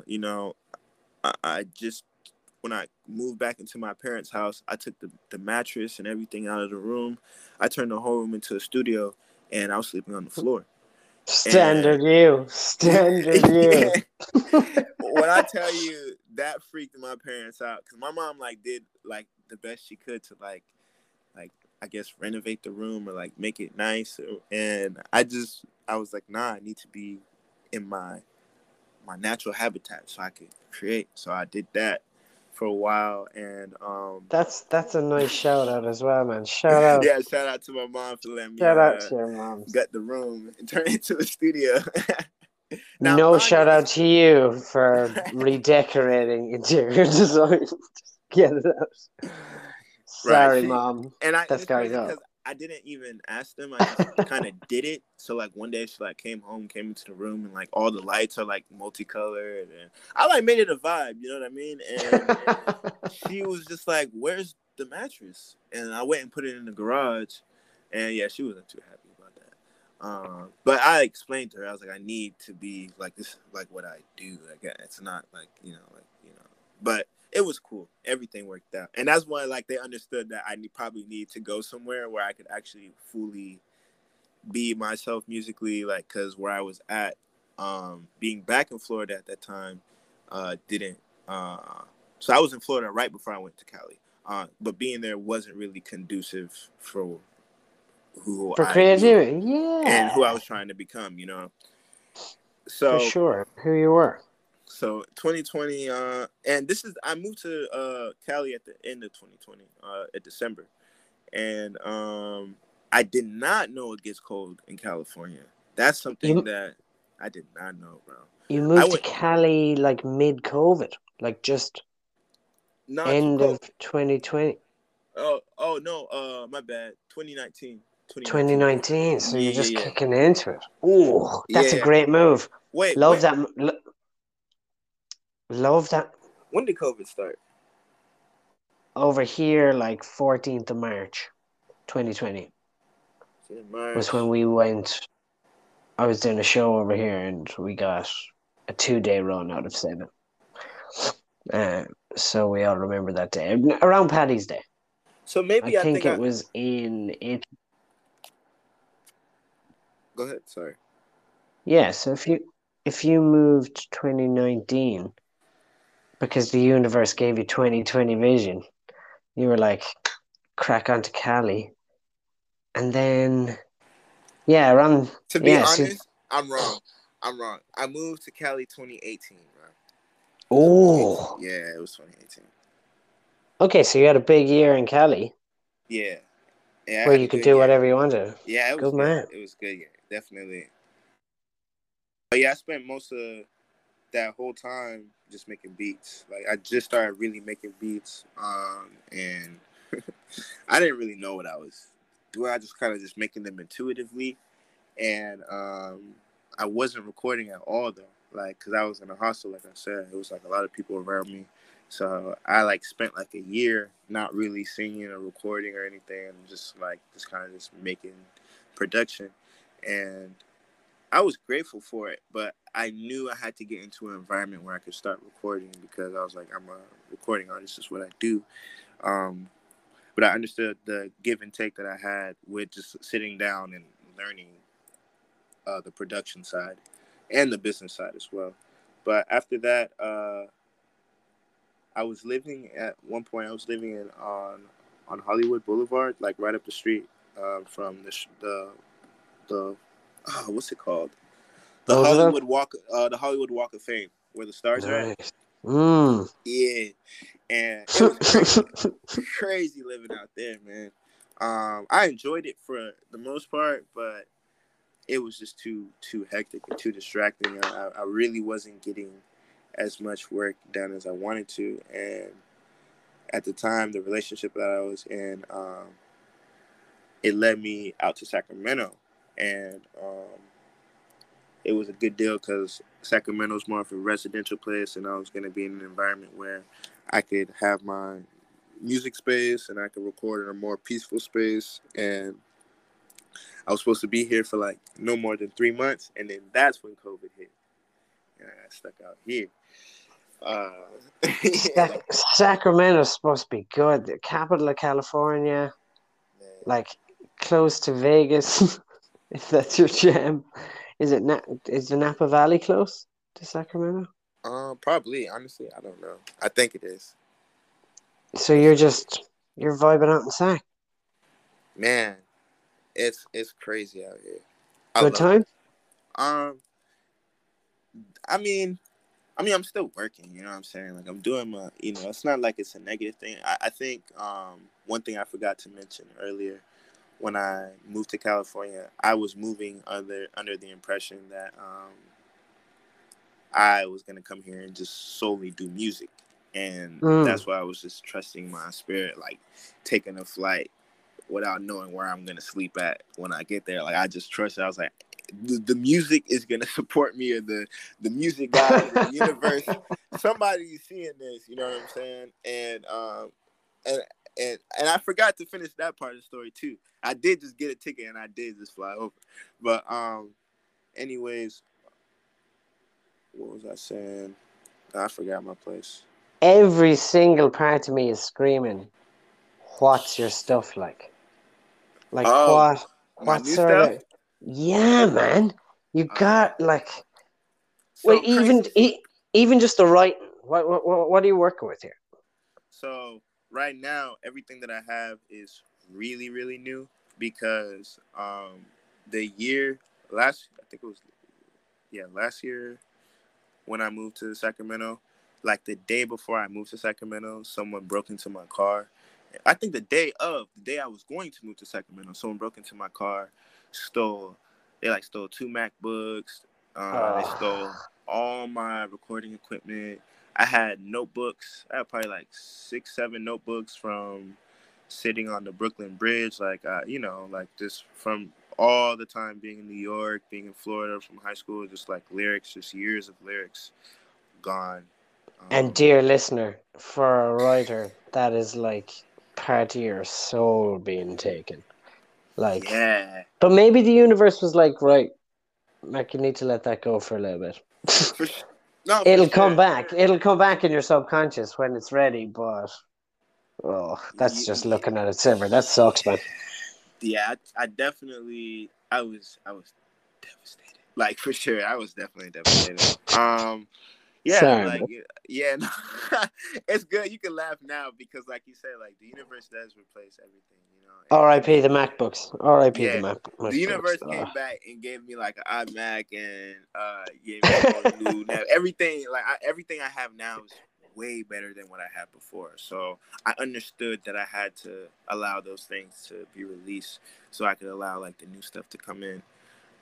just when I moved back into my parents' house, I took the mattress and everything out of the room. I turned the whole room into a studio, and I was sleeping on the floor. Standard you. When I tell you, that freaked my parents out, because my mom did the best she could to I guess renovate the room or make it nice. And I was like, nah, I need to be in my natural habitat so I could create. So I did that for a while, and that's a nice shout out as well, man. Shout out. Yeah, shout out to my mom for letting me to your mom. Gut the room and turn it into a studio. Now, no shout out to you for redecorating interior design. Get it out. Sorry, right. Mom. And that's gotta go. I didn't even ask them. I kind of did it. So one day she came home, came into the room, and all the lights are multicolored, and I made it a vibe. You know what I mean? And she was just like, "Where's the mattress?" And I went and put it in the garage, and yeah, she wasn't too happy about that. But I explained to her, I was like, "I need to be this, what I do. It's not you know." But it was cool. Everything worked out. And that's why, they understood that I probably need to go somewhere where I could actually fully be myself musically, because where I was at, being back in Florida at that time, didn't. So I was in Florida right before I went to Cali. But being there wasn't really conducive for creativity, yeah. And who I was trying to become, you know. So for sure, who you were. So 2020, and this is, I moved to Cali at the end of 2020, at December. And I did not know it gets cold in California. That's something that I did not know, bro. You moved to Cali mid-COVID, just end of 2020. Oh no, my bad. 2019. 2019, so you're just kicking into it. Oh, that's a great move. Wait. Love that. When did COVID start? Over here, 14th of March, 2020. Was when we went. I was doing a show over here, and we got a 2-day run out of 7. So we all remember that day around Paddy's Day. So maybe I think it was in it. Go ahead. Sorry. Yeah. So if you moved 2019. Because the universe gave you 2020 vision. You were crack onto Cali. And then, around... To be honest, I'm wrong. I moved to Cali 2018, right? Oh. Yeah, it was 2018. Okay, so you had a big year in Cali. Yeah where you could do whatever you wanted. Yeah, it was good. Man. It was good, yeah, definitely. But yeah, I spent most of that whole time just making beats. I just started really making beats, and I didn't really know what I was doing. I just kind of just making them intuitively, and I wasn't recording at all though, because I was in a hostel. Like I said, it was a lot of people around me, so I spent a year not really singing or recording or anything, and just making production, and I was grateful for it, but I knew I had to get into an environment where I could start recording, because I was I'm a recording artist, this is what I do. But I understood the give and take that I had with just sitting down and learning the production side and the business side as well. But after that, I was living on Hollywood Boulevard, right up the street from the what's it called? The Hollywood Walk of Fame, where the stars are at. Mm. Yeah, and it was crazy living out there, man. I enjoyed it for the most part, but it was just too hectic and too distracting. I really wasn't getting as much work done as I wanted to, and at the time, the relationship that I was in, it led me out to Sacramento, and it was a good deal because Sacramento's more of a residential place, and I was going to be in an environment where I could have my music space and I could record in a more peaceful space. And I was supposed to be here for no more than 3 months, and then that's when COVID hit, and I got stuck out here. Yeah. Sacramento's supposed to be good. The capital of California, yeah. Like close to Vegas, if that's your jam. Is the Napa Valley close to Sacramento? Probably. Honestly, I don't know. I think it is. So you're vibing out in Sac. Man, it's crazy out here. Good time? It. I mean, I'm still working, you know what I'm saying? Like, I'm doing my, you know, it's not like it's a negative thing. I think one thing I forgot to mention earlier, when I moved to California, I was moving under the impression that I was going to come here and just solely do music. And that's why I was just trusting my spirit, like, taking a flight without knowing where I'm going to sleep at when I get there. Like, I just trusted. I was like, the music is going to support me, or the music guy, the universe, somebody's seeing this, you know what I'm saying? And I forgot to finish that part of the story too. I did just get a ticket and I did just fly over. But anyways, what was I saying? I forgot my place. Every single part of me is screaming, what's your stuff like? Like, what sort of... Yeah, man. You got, like... So well, even just the writing. What are you working with here? So, right now, everything that I have is really, really new, because last year, when I moved to Sacramento, like the day before I moved to Sacramento, someone broke into my car. I think the day I was going to move to Sacramento, someone broke into my car, stole 2 MacBooks. They stole all my recording equipment. I had notebooks. I had probably like 6, 7 notebooks from sitting on the Brooklyn Bridge. Like, you know, like just from all the time being in New York, being in Florida from high school, just like lyrics, just years of lyrics gone. And dear listener, for a writer, that is like part of your soul being taken. Like, yeah. But maybe the universe was like, right, Mac, you need to let that go for a little bit. It'll come back. It'll come back in your subconscious when it's ready, but that's just looking at it silver. That sucks, man. Yeah, I was devastated. Like, for sure, I was definitely devastated. Yeah, sorry, like, yeah, no. It's good. You can laugh now because, like you said, like the universe does replace everything, you know. R.I.P. the MacBooks. R.I.P. the MacBooks. The universe came back and gave me like an iMac and gave me new. Now everything, like everything I have now is way better than what I had before. So I understood that I had to allow those things to be released so I could allow like the new stuff to come in.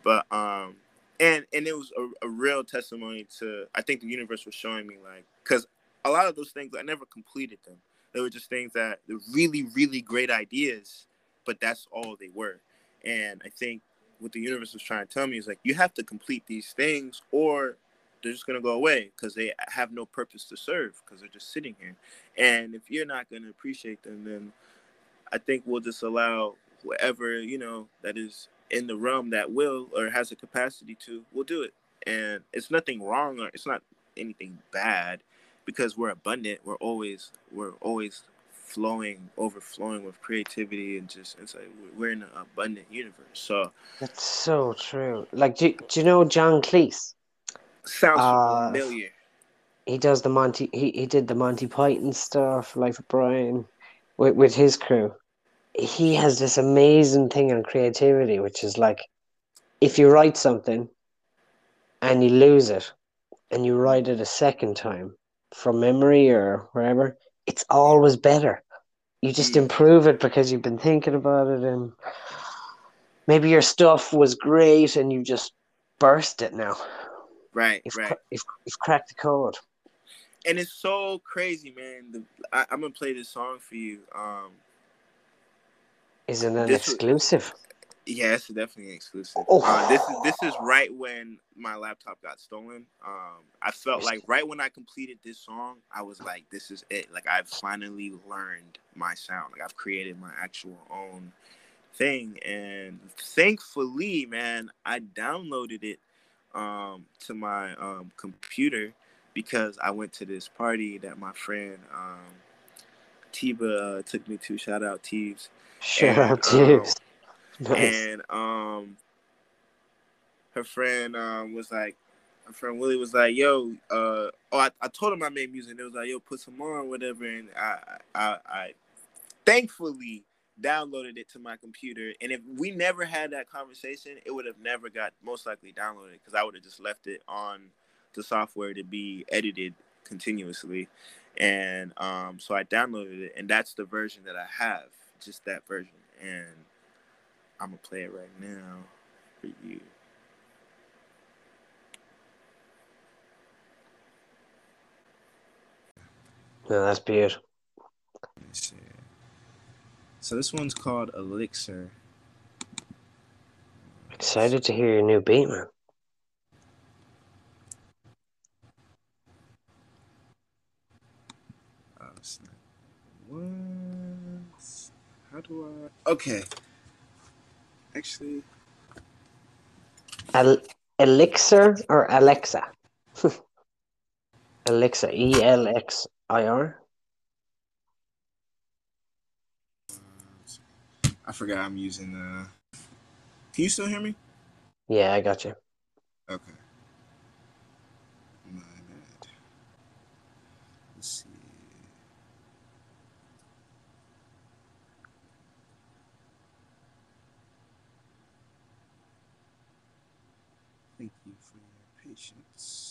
But And it was a real testimony to, I think the universe was showing me, like, because a lot of those things, I never completed them. They were just things that were really, really great ideas, but that's all they were. And I think what the universe was trying to tell me is, like, you have to complete these things or they're just going to go away because they have no purpose to serve because they're just sitting here. And if you're not going to appreciate them, then I think we'll just allow whoever, you know, that is in the realm that will or has the capacity to, will do it. And it's nothing wrong or it's not anything bad because we're abundant. We're always flowing, overflowing with creativity and just, it's like we're in an abundant universe. So that's so true. Like, do you know John Cleese? Sounds familiar. He does the Monty. He did the Monty Python stuff, Life of Brian, with his crew. He has this amazing thing on creativity, which is like, if you write something and you lose it and you write it a second time from memory or wherever, it's always better. You just improve it because you've been thinking about it, and maybe your stuff was great and you just burst it now. Right, You've cracked the code. And it's so crazy, man. I'm going to play this song for you. Isn't it an exclusive? Yeah, it's definitely an exclusive. Oh. This is right when my laptop got stolen. I felt like right when I completed this song, I was like, this is it. Like, I've finally learned my sound. Like, I've created my actual own thing. And thankfully, man, I downloaded it to my computer because I went to this party that my friend Tiba took me to. Shout out Teebs. Shout out Teebs. Nice. And her friend was like, my friend Willie was like, yo, I told him I made music. And it was like, yo, put some on, whatever. And I thankfully downloaded it to my computer. And if we never had that conversation, it would have never got most likely downloaded, because I would have just left it on the software to be edited continuously. And so I downloaded it, and that's the version that I have, just that version. And I'm going to play it right now for you. No, that's beautiful. So this one's called Elixir. Excited to hear your new beat, man. What? How do I? Okay. Actually, Elixir or Alexa? Elixir, ELXIR. I forgot I'm using Can you still hear me? Yeah, I got you. Okay. My bad. Let's see. Thank you for your patience.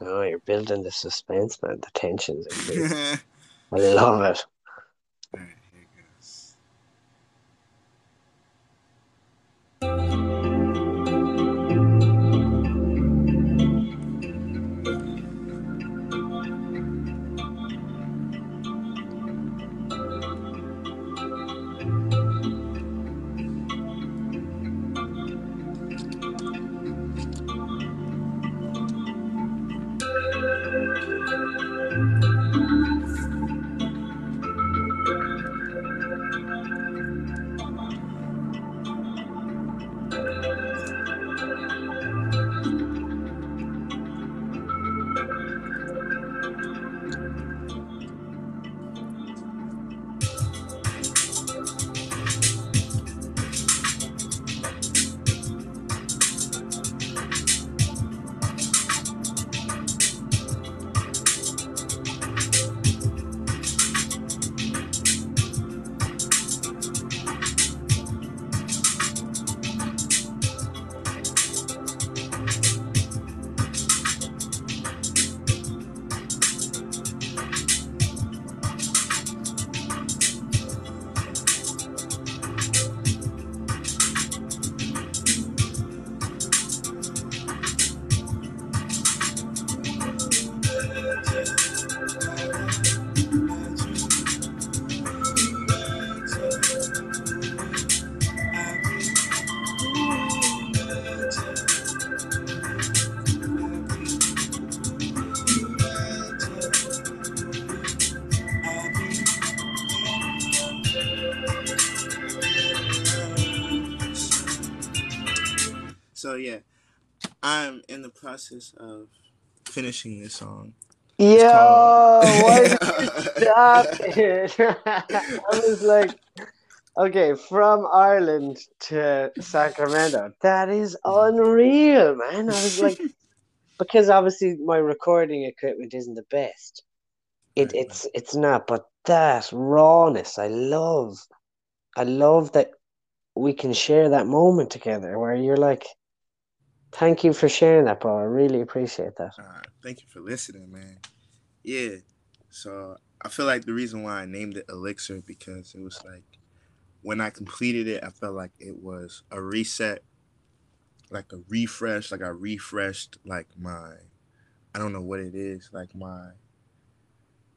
Oh, you're building the suspense, man. The tensions. I love it. All right. So yeah, I'm in the process of finishing this song. Yo, stop it! I was like, okay, from Ireland to Sacramento. That is unreal, man. I was like, because obviously my recording equipment isn't the best. It's not, but that rawness, I love that we can share that moment together where you're like. Thank you for sharing that, bro. I really appreciate that. Thank you for listening, man. Yeah. So I feel like the reason why I named it Elixir, because it was like when I completed it, I felt like it was a reset, like a refresh. Like I refreshed like my, I don't know what it is, like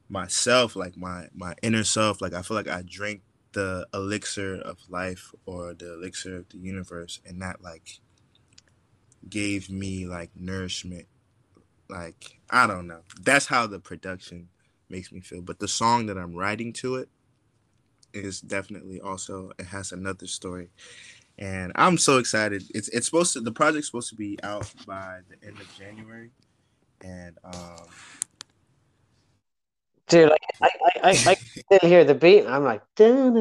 myself, like my inner self. Like I feel like I drank the elixir of life or the elixir of the universe, and that like gave me like nourishment. Like I don't know, that's how the production makes me feel. But the song that I'm writing to it is definitely also, it has another story, and I'm so excited. It's supposed to, the project's supposed to be out by the end of January, and dude, like, I didn't hear the beat. I'm like, and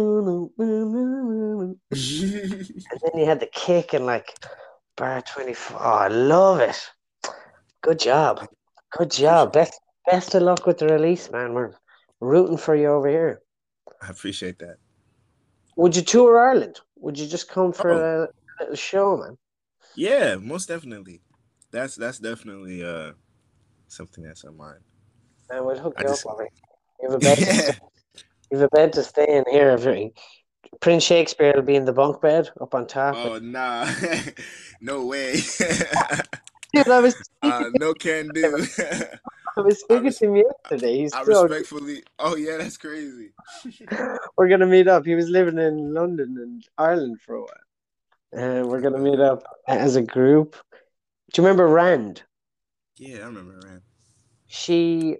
then you had the kick and like bar 24. Oh, I love it. Good job. Good job. Best of luck with the release, man. We're rooting for you over here. I appreciate that. Would you tour Ireland? Would you just come for a little show, man? Yeah, most definitely. That's definitely something that's on mine. Man, we'll hook you up on it. You have a bed to stay in here. Prince Shakespeare will be in the bunk bed up on top. Oh, nah. No way. Dude, no can do. I was speaking to him yesterday. He's respectfully... Oh, yeah, that's crazy. We're going to meet up. He was living in London and Ireland for a while. And we're going to meet up as a group. Do you remember Rand? Yeah, I remember Rand. She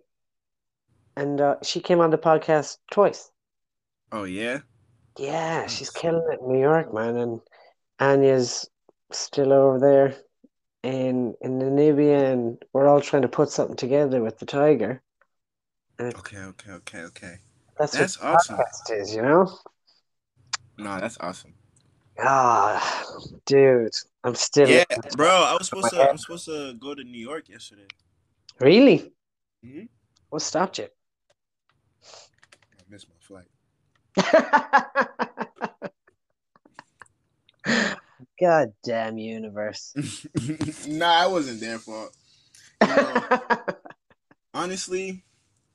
came on the podcast twice. Oh, yeah? Yeah, nice. She's killing it in New York, man. And Anya's still over there in Namibia, and we're all trying to put something together with the Tiger. And okay. That's what awesome. Podcast is, you know? No, that's awesome. Ah, dude, I'm still... Yeah, bro, I was supposed to go to New York yesterday. Really? Mm-hmm. What stopped you? I missed my flight. God damn universe. Nah, it wasn't their fault. Honestly,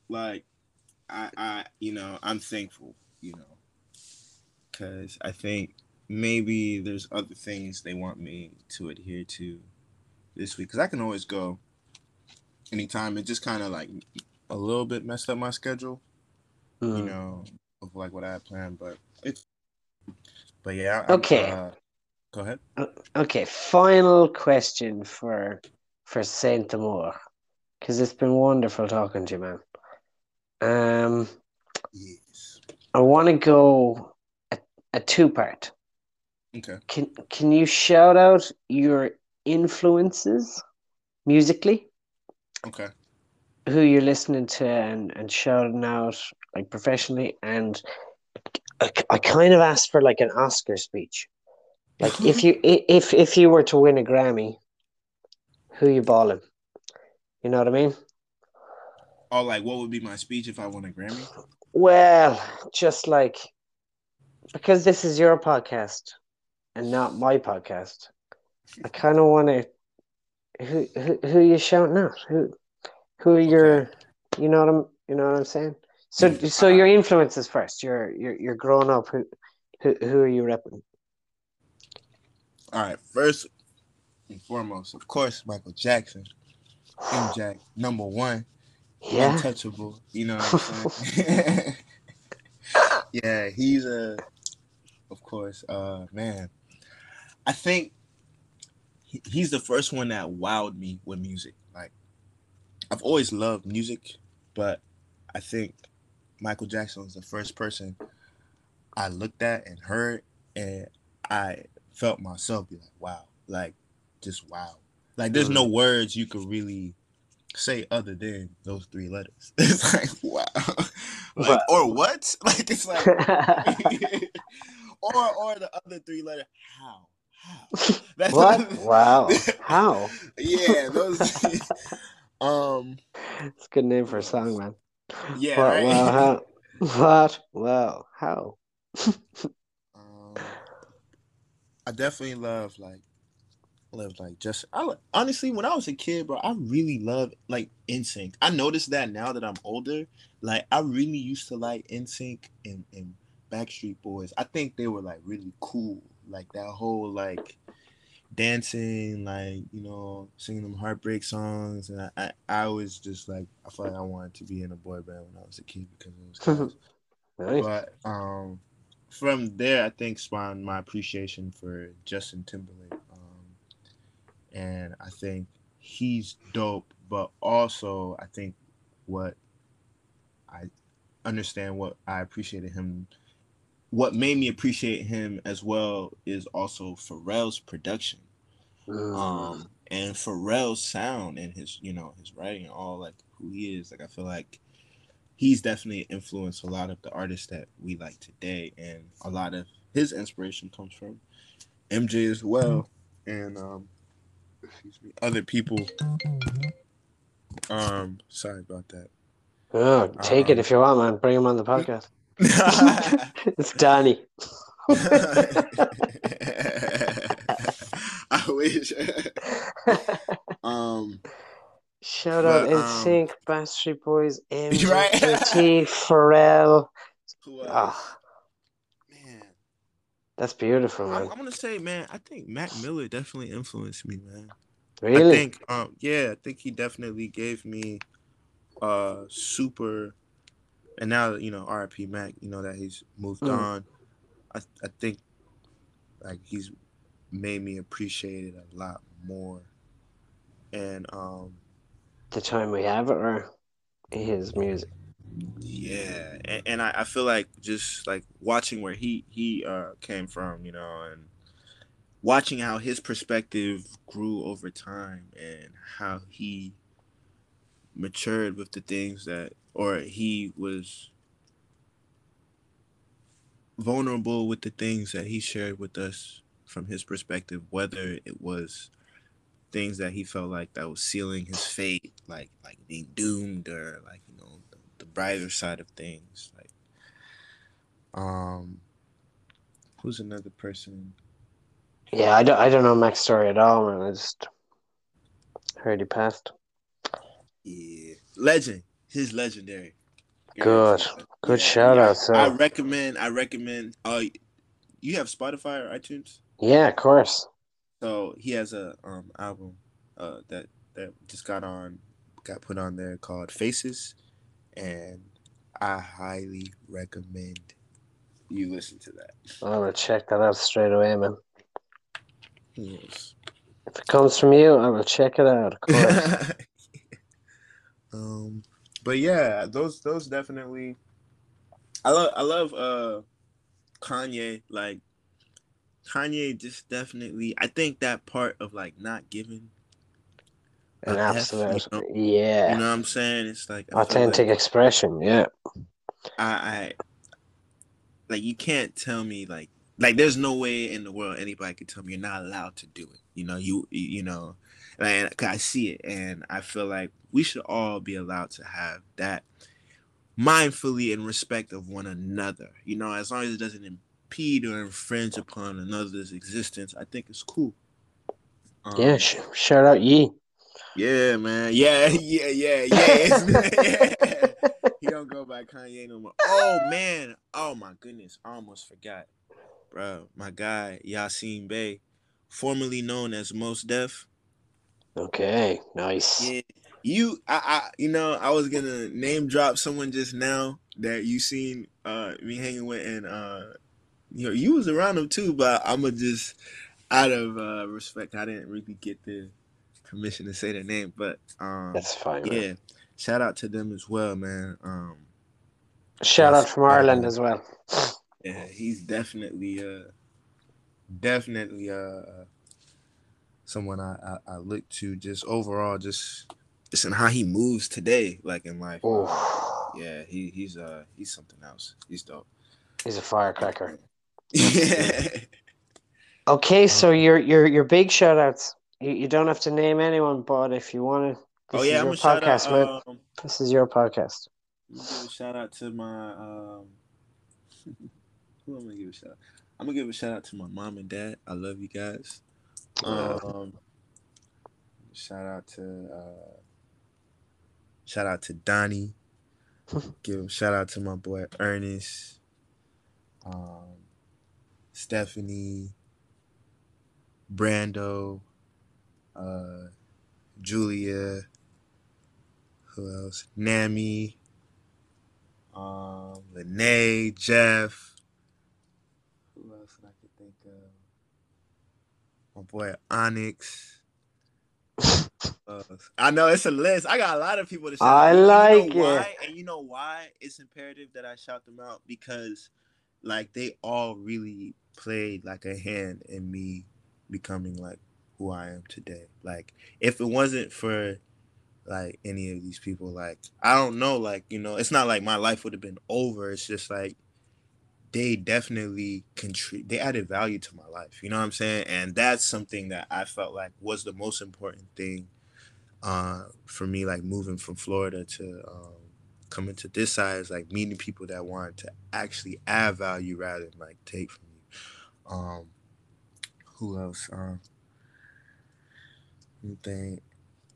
like, I you know, I'm thankful, you know, because I think maybe there's other things they want me to adhere to this week, because I can always go anytime. It just kind of like a little bit messed up my schedule, you know, of like what I had planned, but yeah. Okay. Go ahead. Okay, final question for Saint D'Amour, because it's been wonderful talking to you, man. Yes. I want to go a two-part. Okay. Can you shout out your influences musically? Okay. Who you're listening to and shouting out, like, professionally, and I kind of asked for like an Oscar speech. Like, if you were to win a Grammy, who you balling? You know what I mean? Oh, like, what would be my speech if I won a Grammy? Well, just like, because this is your podcast and not my podcast, I kind of want to who are you shouting out? Who are your, you know what I'm saying? So your influences first. You're growing up. Who are you repping? All right, first and foremost, of course, Michael Jackson. MJ, number one. Yeah. Untouchable, you know what I'm saying? Yeah, he's of course, man. I think he's the first one that wowed me with music. Like, I've always loved music, but I think Michael Jackson was the first person I looked at and heard, and I felt myself be like, wow, like, just wow. Like, there's no words you could really say other than those three letters. It's like, wow. Like, what? Or what? Like, it's like, or the other three letter, how? That's what? Like, wow. How? Yeah, those. It's a good name for a song, man. Yeah, what, right? Wow, how? What? Wow, how? I definitely love just. Honestly, when I was a kid, bro, I really loved like NSYNC. I noticed that now that I'm older, like, I really used to like NSYNC and Backstreet Boys. I think they were like really cool, like that whole like dancing, like, you know, singing them heartbreak songs. And I was just like, I felt like I wanted to be in a boy band when I was a kid because it was cool. Nice. But from there, I think spawned my appreciation for Justin Timberlake, and I think he's dope. But also, I think what I understand, what I appreciated him, what made me appreciate him as well, is also Pharrell's production. And Pharrell's sound and his, you know, his writing and all, like who he is, like I feel like he's definitely influenced a lot of the artists that we like today, and a lot of his inspiration comes from MJ as well, and other people. Sorry about that. Oh, take it if you want, man. Bring him on the podcast. It's Donnie. I wish. Shout out NSYNC, Backstreet Boys, MGMT, right? Pharrell. Oh, man, that's beautiful, man. I'm gonna say, man, I think Mac Miller definitely influenced me, man. Really? I think, I think he definitely gave me super. And now, you know, R.I.P. Mac, you know, that he's moved on. I think, like, he's made me appreciate it a lot more. And the time we have or his music. Yeah, and I feel like just like watching where he came from, you know, and watching how his perspective grew over time and how he matured with the things that, or he was vulnerable with the things that he shared with us from his perspective, whether it was things that he felt like that was sealing his fate, like being doomed, or like, you know, the brighter side of things. Like, who's another person? Yeah, I don't know Mac's story at all, man. I just heard he passed. Yeah, legend. He's legendary. Good shout out. So I recommend. You have Spotify or iTunes? Yeah, of course. So he has a album that just got put on there called Faces, and I highly recommend you listen to that. I'm gonna check that out straight away, man. Yes. If it comes from you, I will check it out, of course. But yeah, those definitely. I love Kanye. Like Kanye just definitely. I think that part of like not giving an absolute, you know, yeah. You know what I'm saying? It's like authentic expression. Yeah. I like, you can't tell me like there's no way in the world anybody could tell me you're not allowed to do it. You know, you know. And I see it, and I feel like we should all be allowed to have that mindfully in respect of one another. You know, as long as it doesn't impede or infringe upon another's existence, I think it's cool. Yeah, shout out Ye. Yeah, man. Yeah. He don't go by Kanye no more. Oh, man. Oh, my goodness. I almost forgot. Bro, my guy, Yasin Bey, formerly known as Mos Def. Okay, nice. Yeah, I was gonna name drop someone just now that you seen me hanging with, and you know, you was around them too, but I'ma just, out of respect, I didn't really get the permission to say their name, but that's fine. Yeah, man. Shout out to them as well, man. Shout out from Ireland as well. Yeah, he's definitely someone I look to, just overall, just in how he moves today, like in life. Oh. Yeah, he's something else. He's dope. He's a firecracker. Yeah. Okay, so your big shout outs. You don't have to name anyone, but if you want to, this is your podcast. I'm gonna give a shout out to my who am I gonna give a shout out? I'm gonna give a shout out to my mom and dad. I love you guys. Shout out to Donnie. Give him shout out to my boy Ernest, Stephanie, Brando, Julia. Who else? Nami, Lene, Jeff. Who else did I could think of? My boy Onyx. I know it's a list. I got a lot of people to shout out. You know why it's imperative that I shout them out? Because like they all really played like a hand in me becoming like who I am today. Like, if it wasn't for like any of these people, like, I don't know, like, you know, it's not like my life would have been over. It's just like they definitely they added value to my life. You know what I'm saying? And that's something that I felt like was the most important thing for me, like moving from Florida to coming to this side, is like meeting people that wanted to actually add value rather than like take from you. Who else?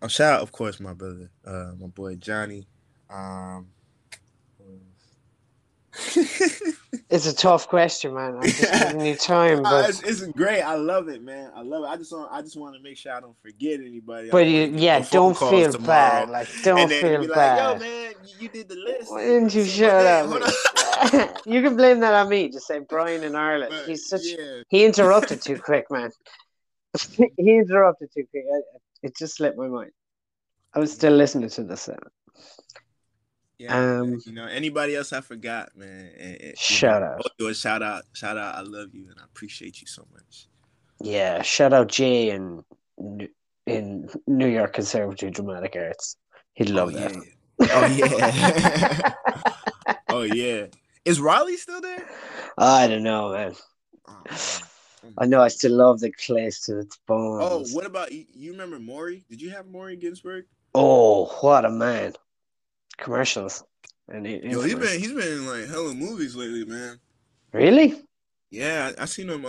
Shout out, of course, my brother, my boy Johnny. It's a tough question, man. I'm just giving you time, but it's great. I love it, man. I love it. I just want to make sure I don't forget anybody. But don't feel bad. Like, don't feel bad. Like, yo, man, you did the list. Why didn't you shut up? You can blame that on me. Just say Brian in Ireland. But, he interrupted too quick, man. He interrupted too quick. It just slipped my mind. I was still listening to the sound. Yeah, you know, anybody else I forgot, man. Shout out. I love you and I appreciate you so much. Yeah, shout out Jay in New York Conservatory of Dramatic Arts. He'd love that. Yeah. Oh yeah. Oh yeah. Is Raleigh still there? I don't know, man. I know I still love the place to its bones. Oh, what about you? Remember Maury? Did you have Maury Ginsburg? Oh, what a man. Commercials and he's been in like hella movies lately, man. Really? Yeah, I seen him.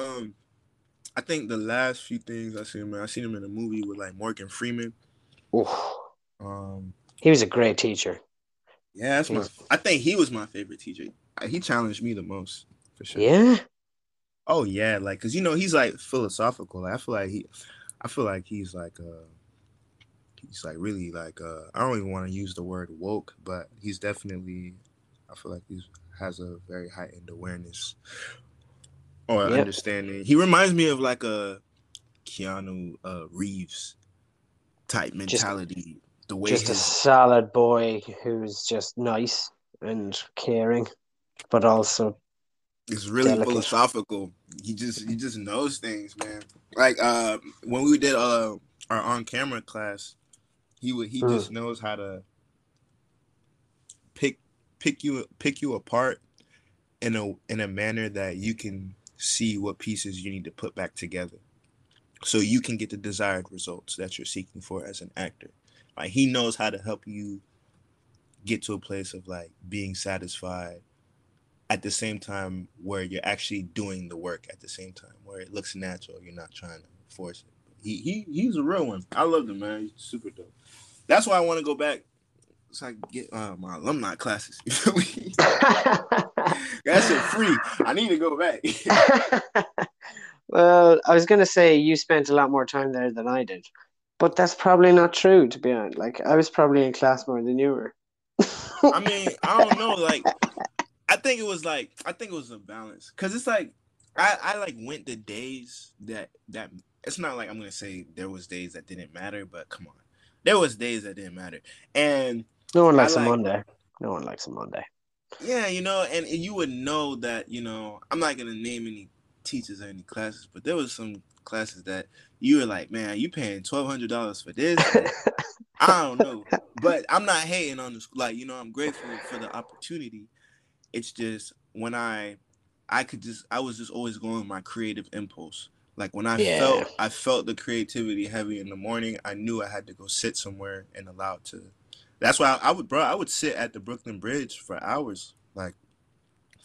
I think the last few things I seen him, in a movie with like Morgan Freeman. Oh, he was a great teacher. Yeah, I think he was my favorite teacher. He challenged me the most for sure. Yeah. Oh yeah, like because you know he's like philosophical. Like, I feel like he's like He's like really like I don't even want to use the word woke, but he's definitely, I feel like he has a very heightened awareness or understanding. He reminds me of like a Keanu Reeves type mentality. A solid boy who's just nice and caring, but also it's really delicate. Philosophical. He just knows things, man. Like when we did our on camera class. He just knows how to pick you apart in a manner that you can see what pieces you need to put back together, so you can get the desired results that you're seeking for as an actor. Like he knows how to help you get to a place of like being satisfied at the same time where you're actually doing the work at the same time where it looks natural. You're not trying to force it. He's a real one. I love him, man. He's super dope. That's why I want to go back. So I can get my alumni classes. You feel me? That's it, free. I need to go back. Well, I was gonna say you spent a lot more time there than I did, but that's probably not true. To be honest, like I was probably in class more than you were. I mean, I don't know. Like, I think it was a balance because it's like I like went the days that. It's not like I'm going to say there was days that didn't matter, but come on. There was days that didn't matter. And no one likes a Monday. Yeah, you know, and you would know that, you know, I'm not going to name any teachers or any classes, but there was some classes that you were like, man, you paying $1,200 for this? I don't know. But I'm not hating on this. Like, you know, I'm grateful for the opportunity. It's just when I was just always going with my creative impulse. Like when I felt the creativity heavy in the morning, I knew I had to go sit somewhere and allow it to. That's why I would sit at the Brooklyn Bridge for hours. Like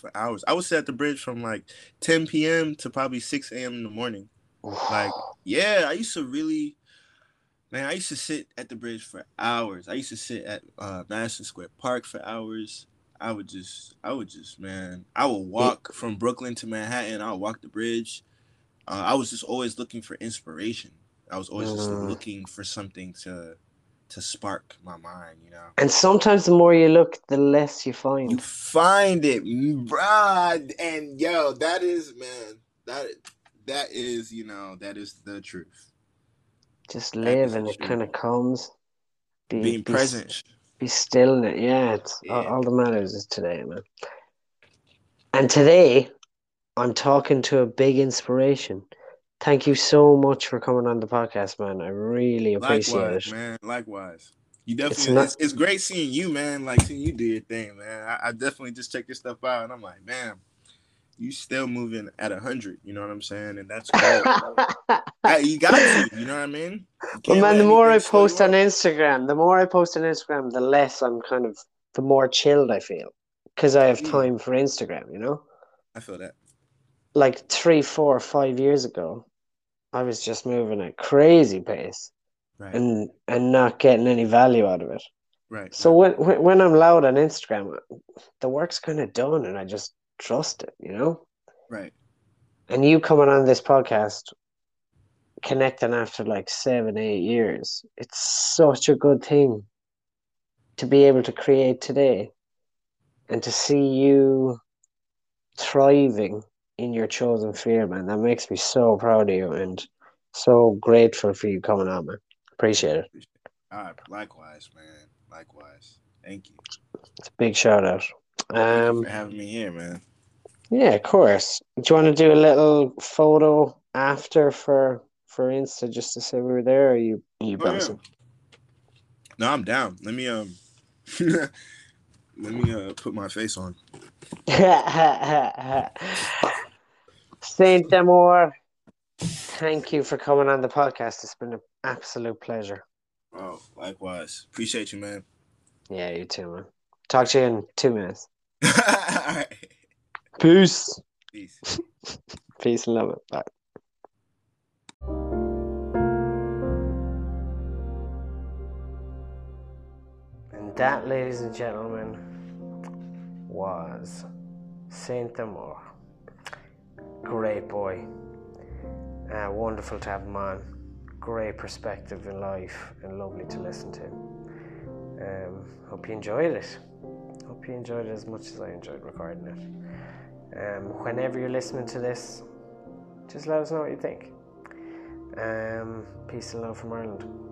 for hours. I would sit at the bridge from like 10 p.m. to probably 6 a.m. in the morning. Like, yeah, I used to sit at the bridge for hours. I used to sit at Madison Square Park for hours. I would walk from Brooklyn to Manhattan. I would walk the bridge. I was just always looking for inspiration. I was always just looking for something to spark my mind, you know. And sometimes the more you look, the less you find. You find it, bruh. And yo, that is, man, that is, you know, that is the truth. Just live and it kind of comes. Being present. Be still in it. Yeah, all that matters is today, man. And today... I'm talking to a big inspiration. Thank you so much for coming on the podcast, man. I really appreciate it. Man, likewise. You definitely it's great seeing you, man. Like seeing you do your thing, man. I definitely just check your stuff out and I'm like, damn, you still moving at 100, you know what I'm saying? And that's cool. You got to, you know what I mean? But man, the more I post on Instagram, the less I'm kind of, the more chilled I feel. Because I have time for Instagram, you know? I feel that. Like 3, 4, 5 years ago, I was just moving at crazy pace. Right. And not getting any value out of it. Right. So when I'm loud on Instagram, the work's kind of done and I just trust it, you know? Right. And you coming on this podcast, connecting after like 7, 8 years, it's such a good thing to be able to create today and to see you thriving in your chosen field, man. That makes me so proud of you and so grateful for you coming on, man. Appreciate it. All right, likewise, man. Likewise. Thank you. It's a big shout out. Thank you for having me here, man. Yeah, of course. Do you want to do a little photo after for Insta just to say we were there? Or are you bouncing? Yeah. No, I'm down. Let me put my face on. Saint D'Amour, thank you for coming on the podcast. It's been an absolute pleasure. Oh, likewise. Appreciate you, man. Yeah, you too, man. Talk to you in 2 minutes. All right. Peace. Peace. Peace and love it. Bye. And that, ladies and gentlemen, was Saint D'Amour. Great boy. Wonderful to have him on. Great perspective in life and lovely to listen to. Hope you enjoyed it. Hope you enjoyed it as much as I enjoyed recording it. Whenever you're listening to this, just let us know what you think. Peace and love from Ireland.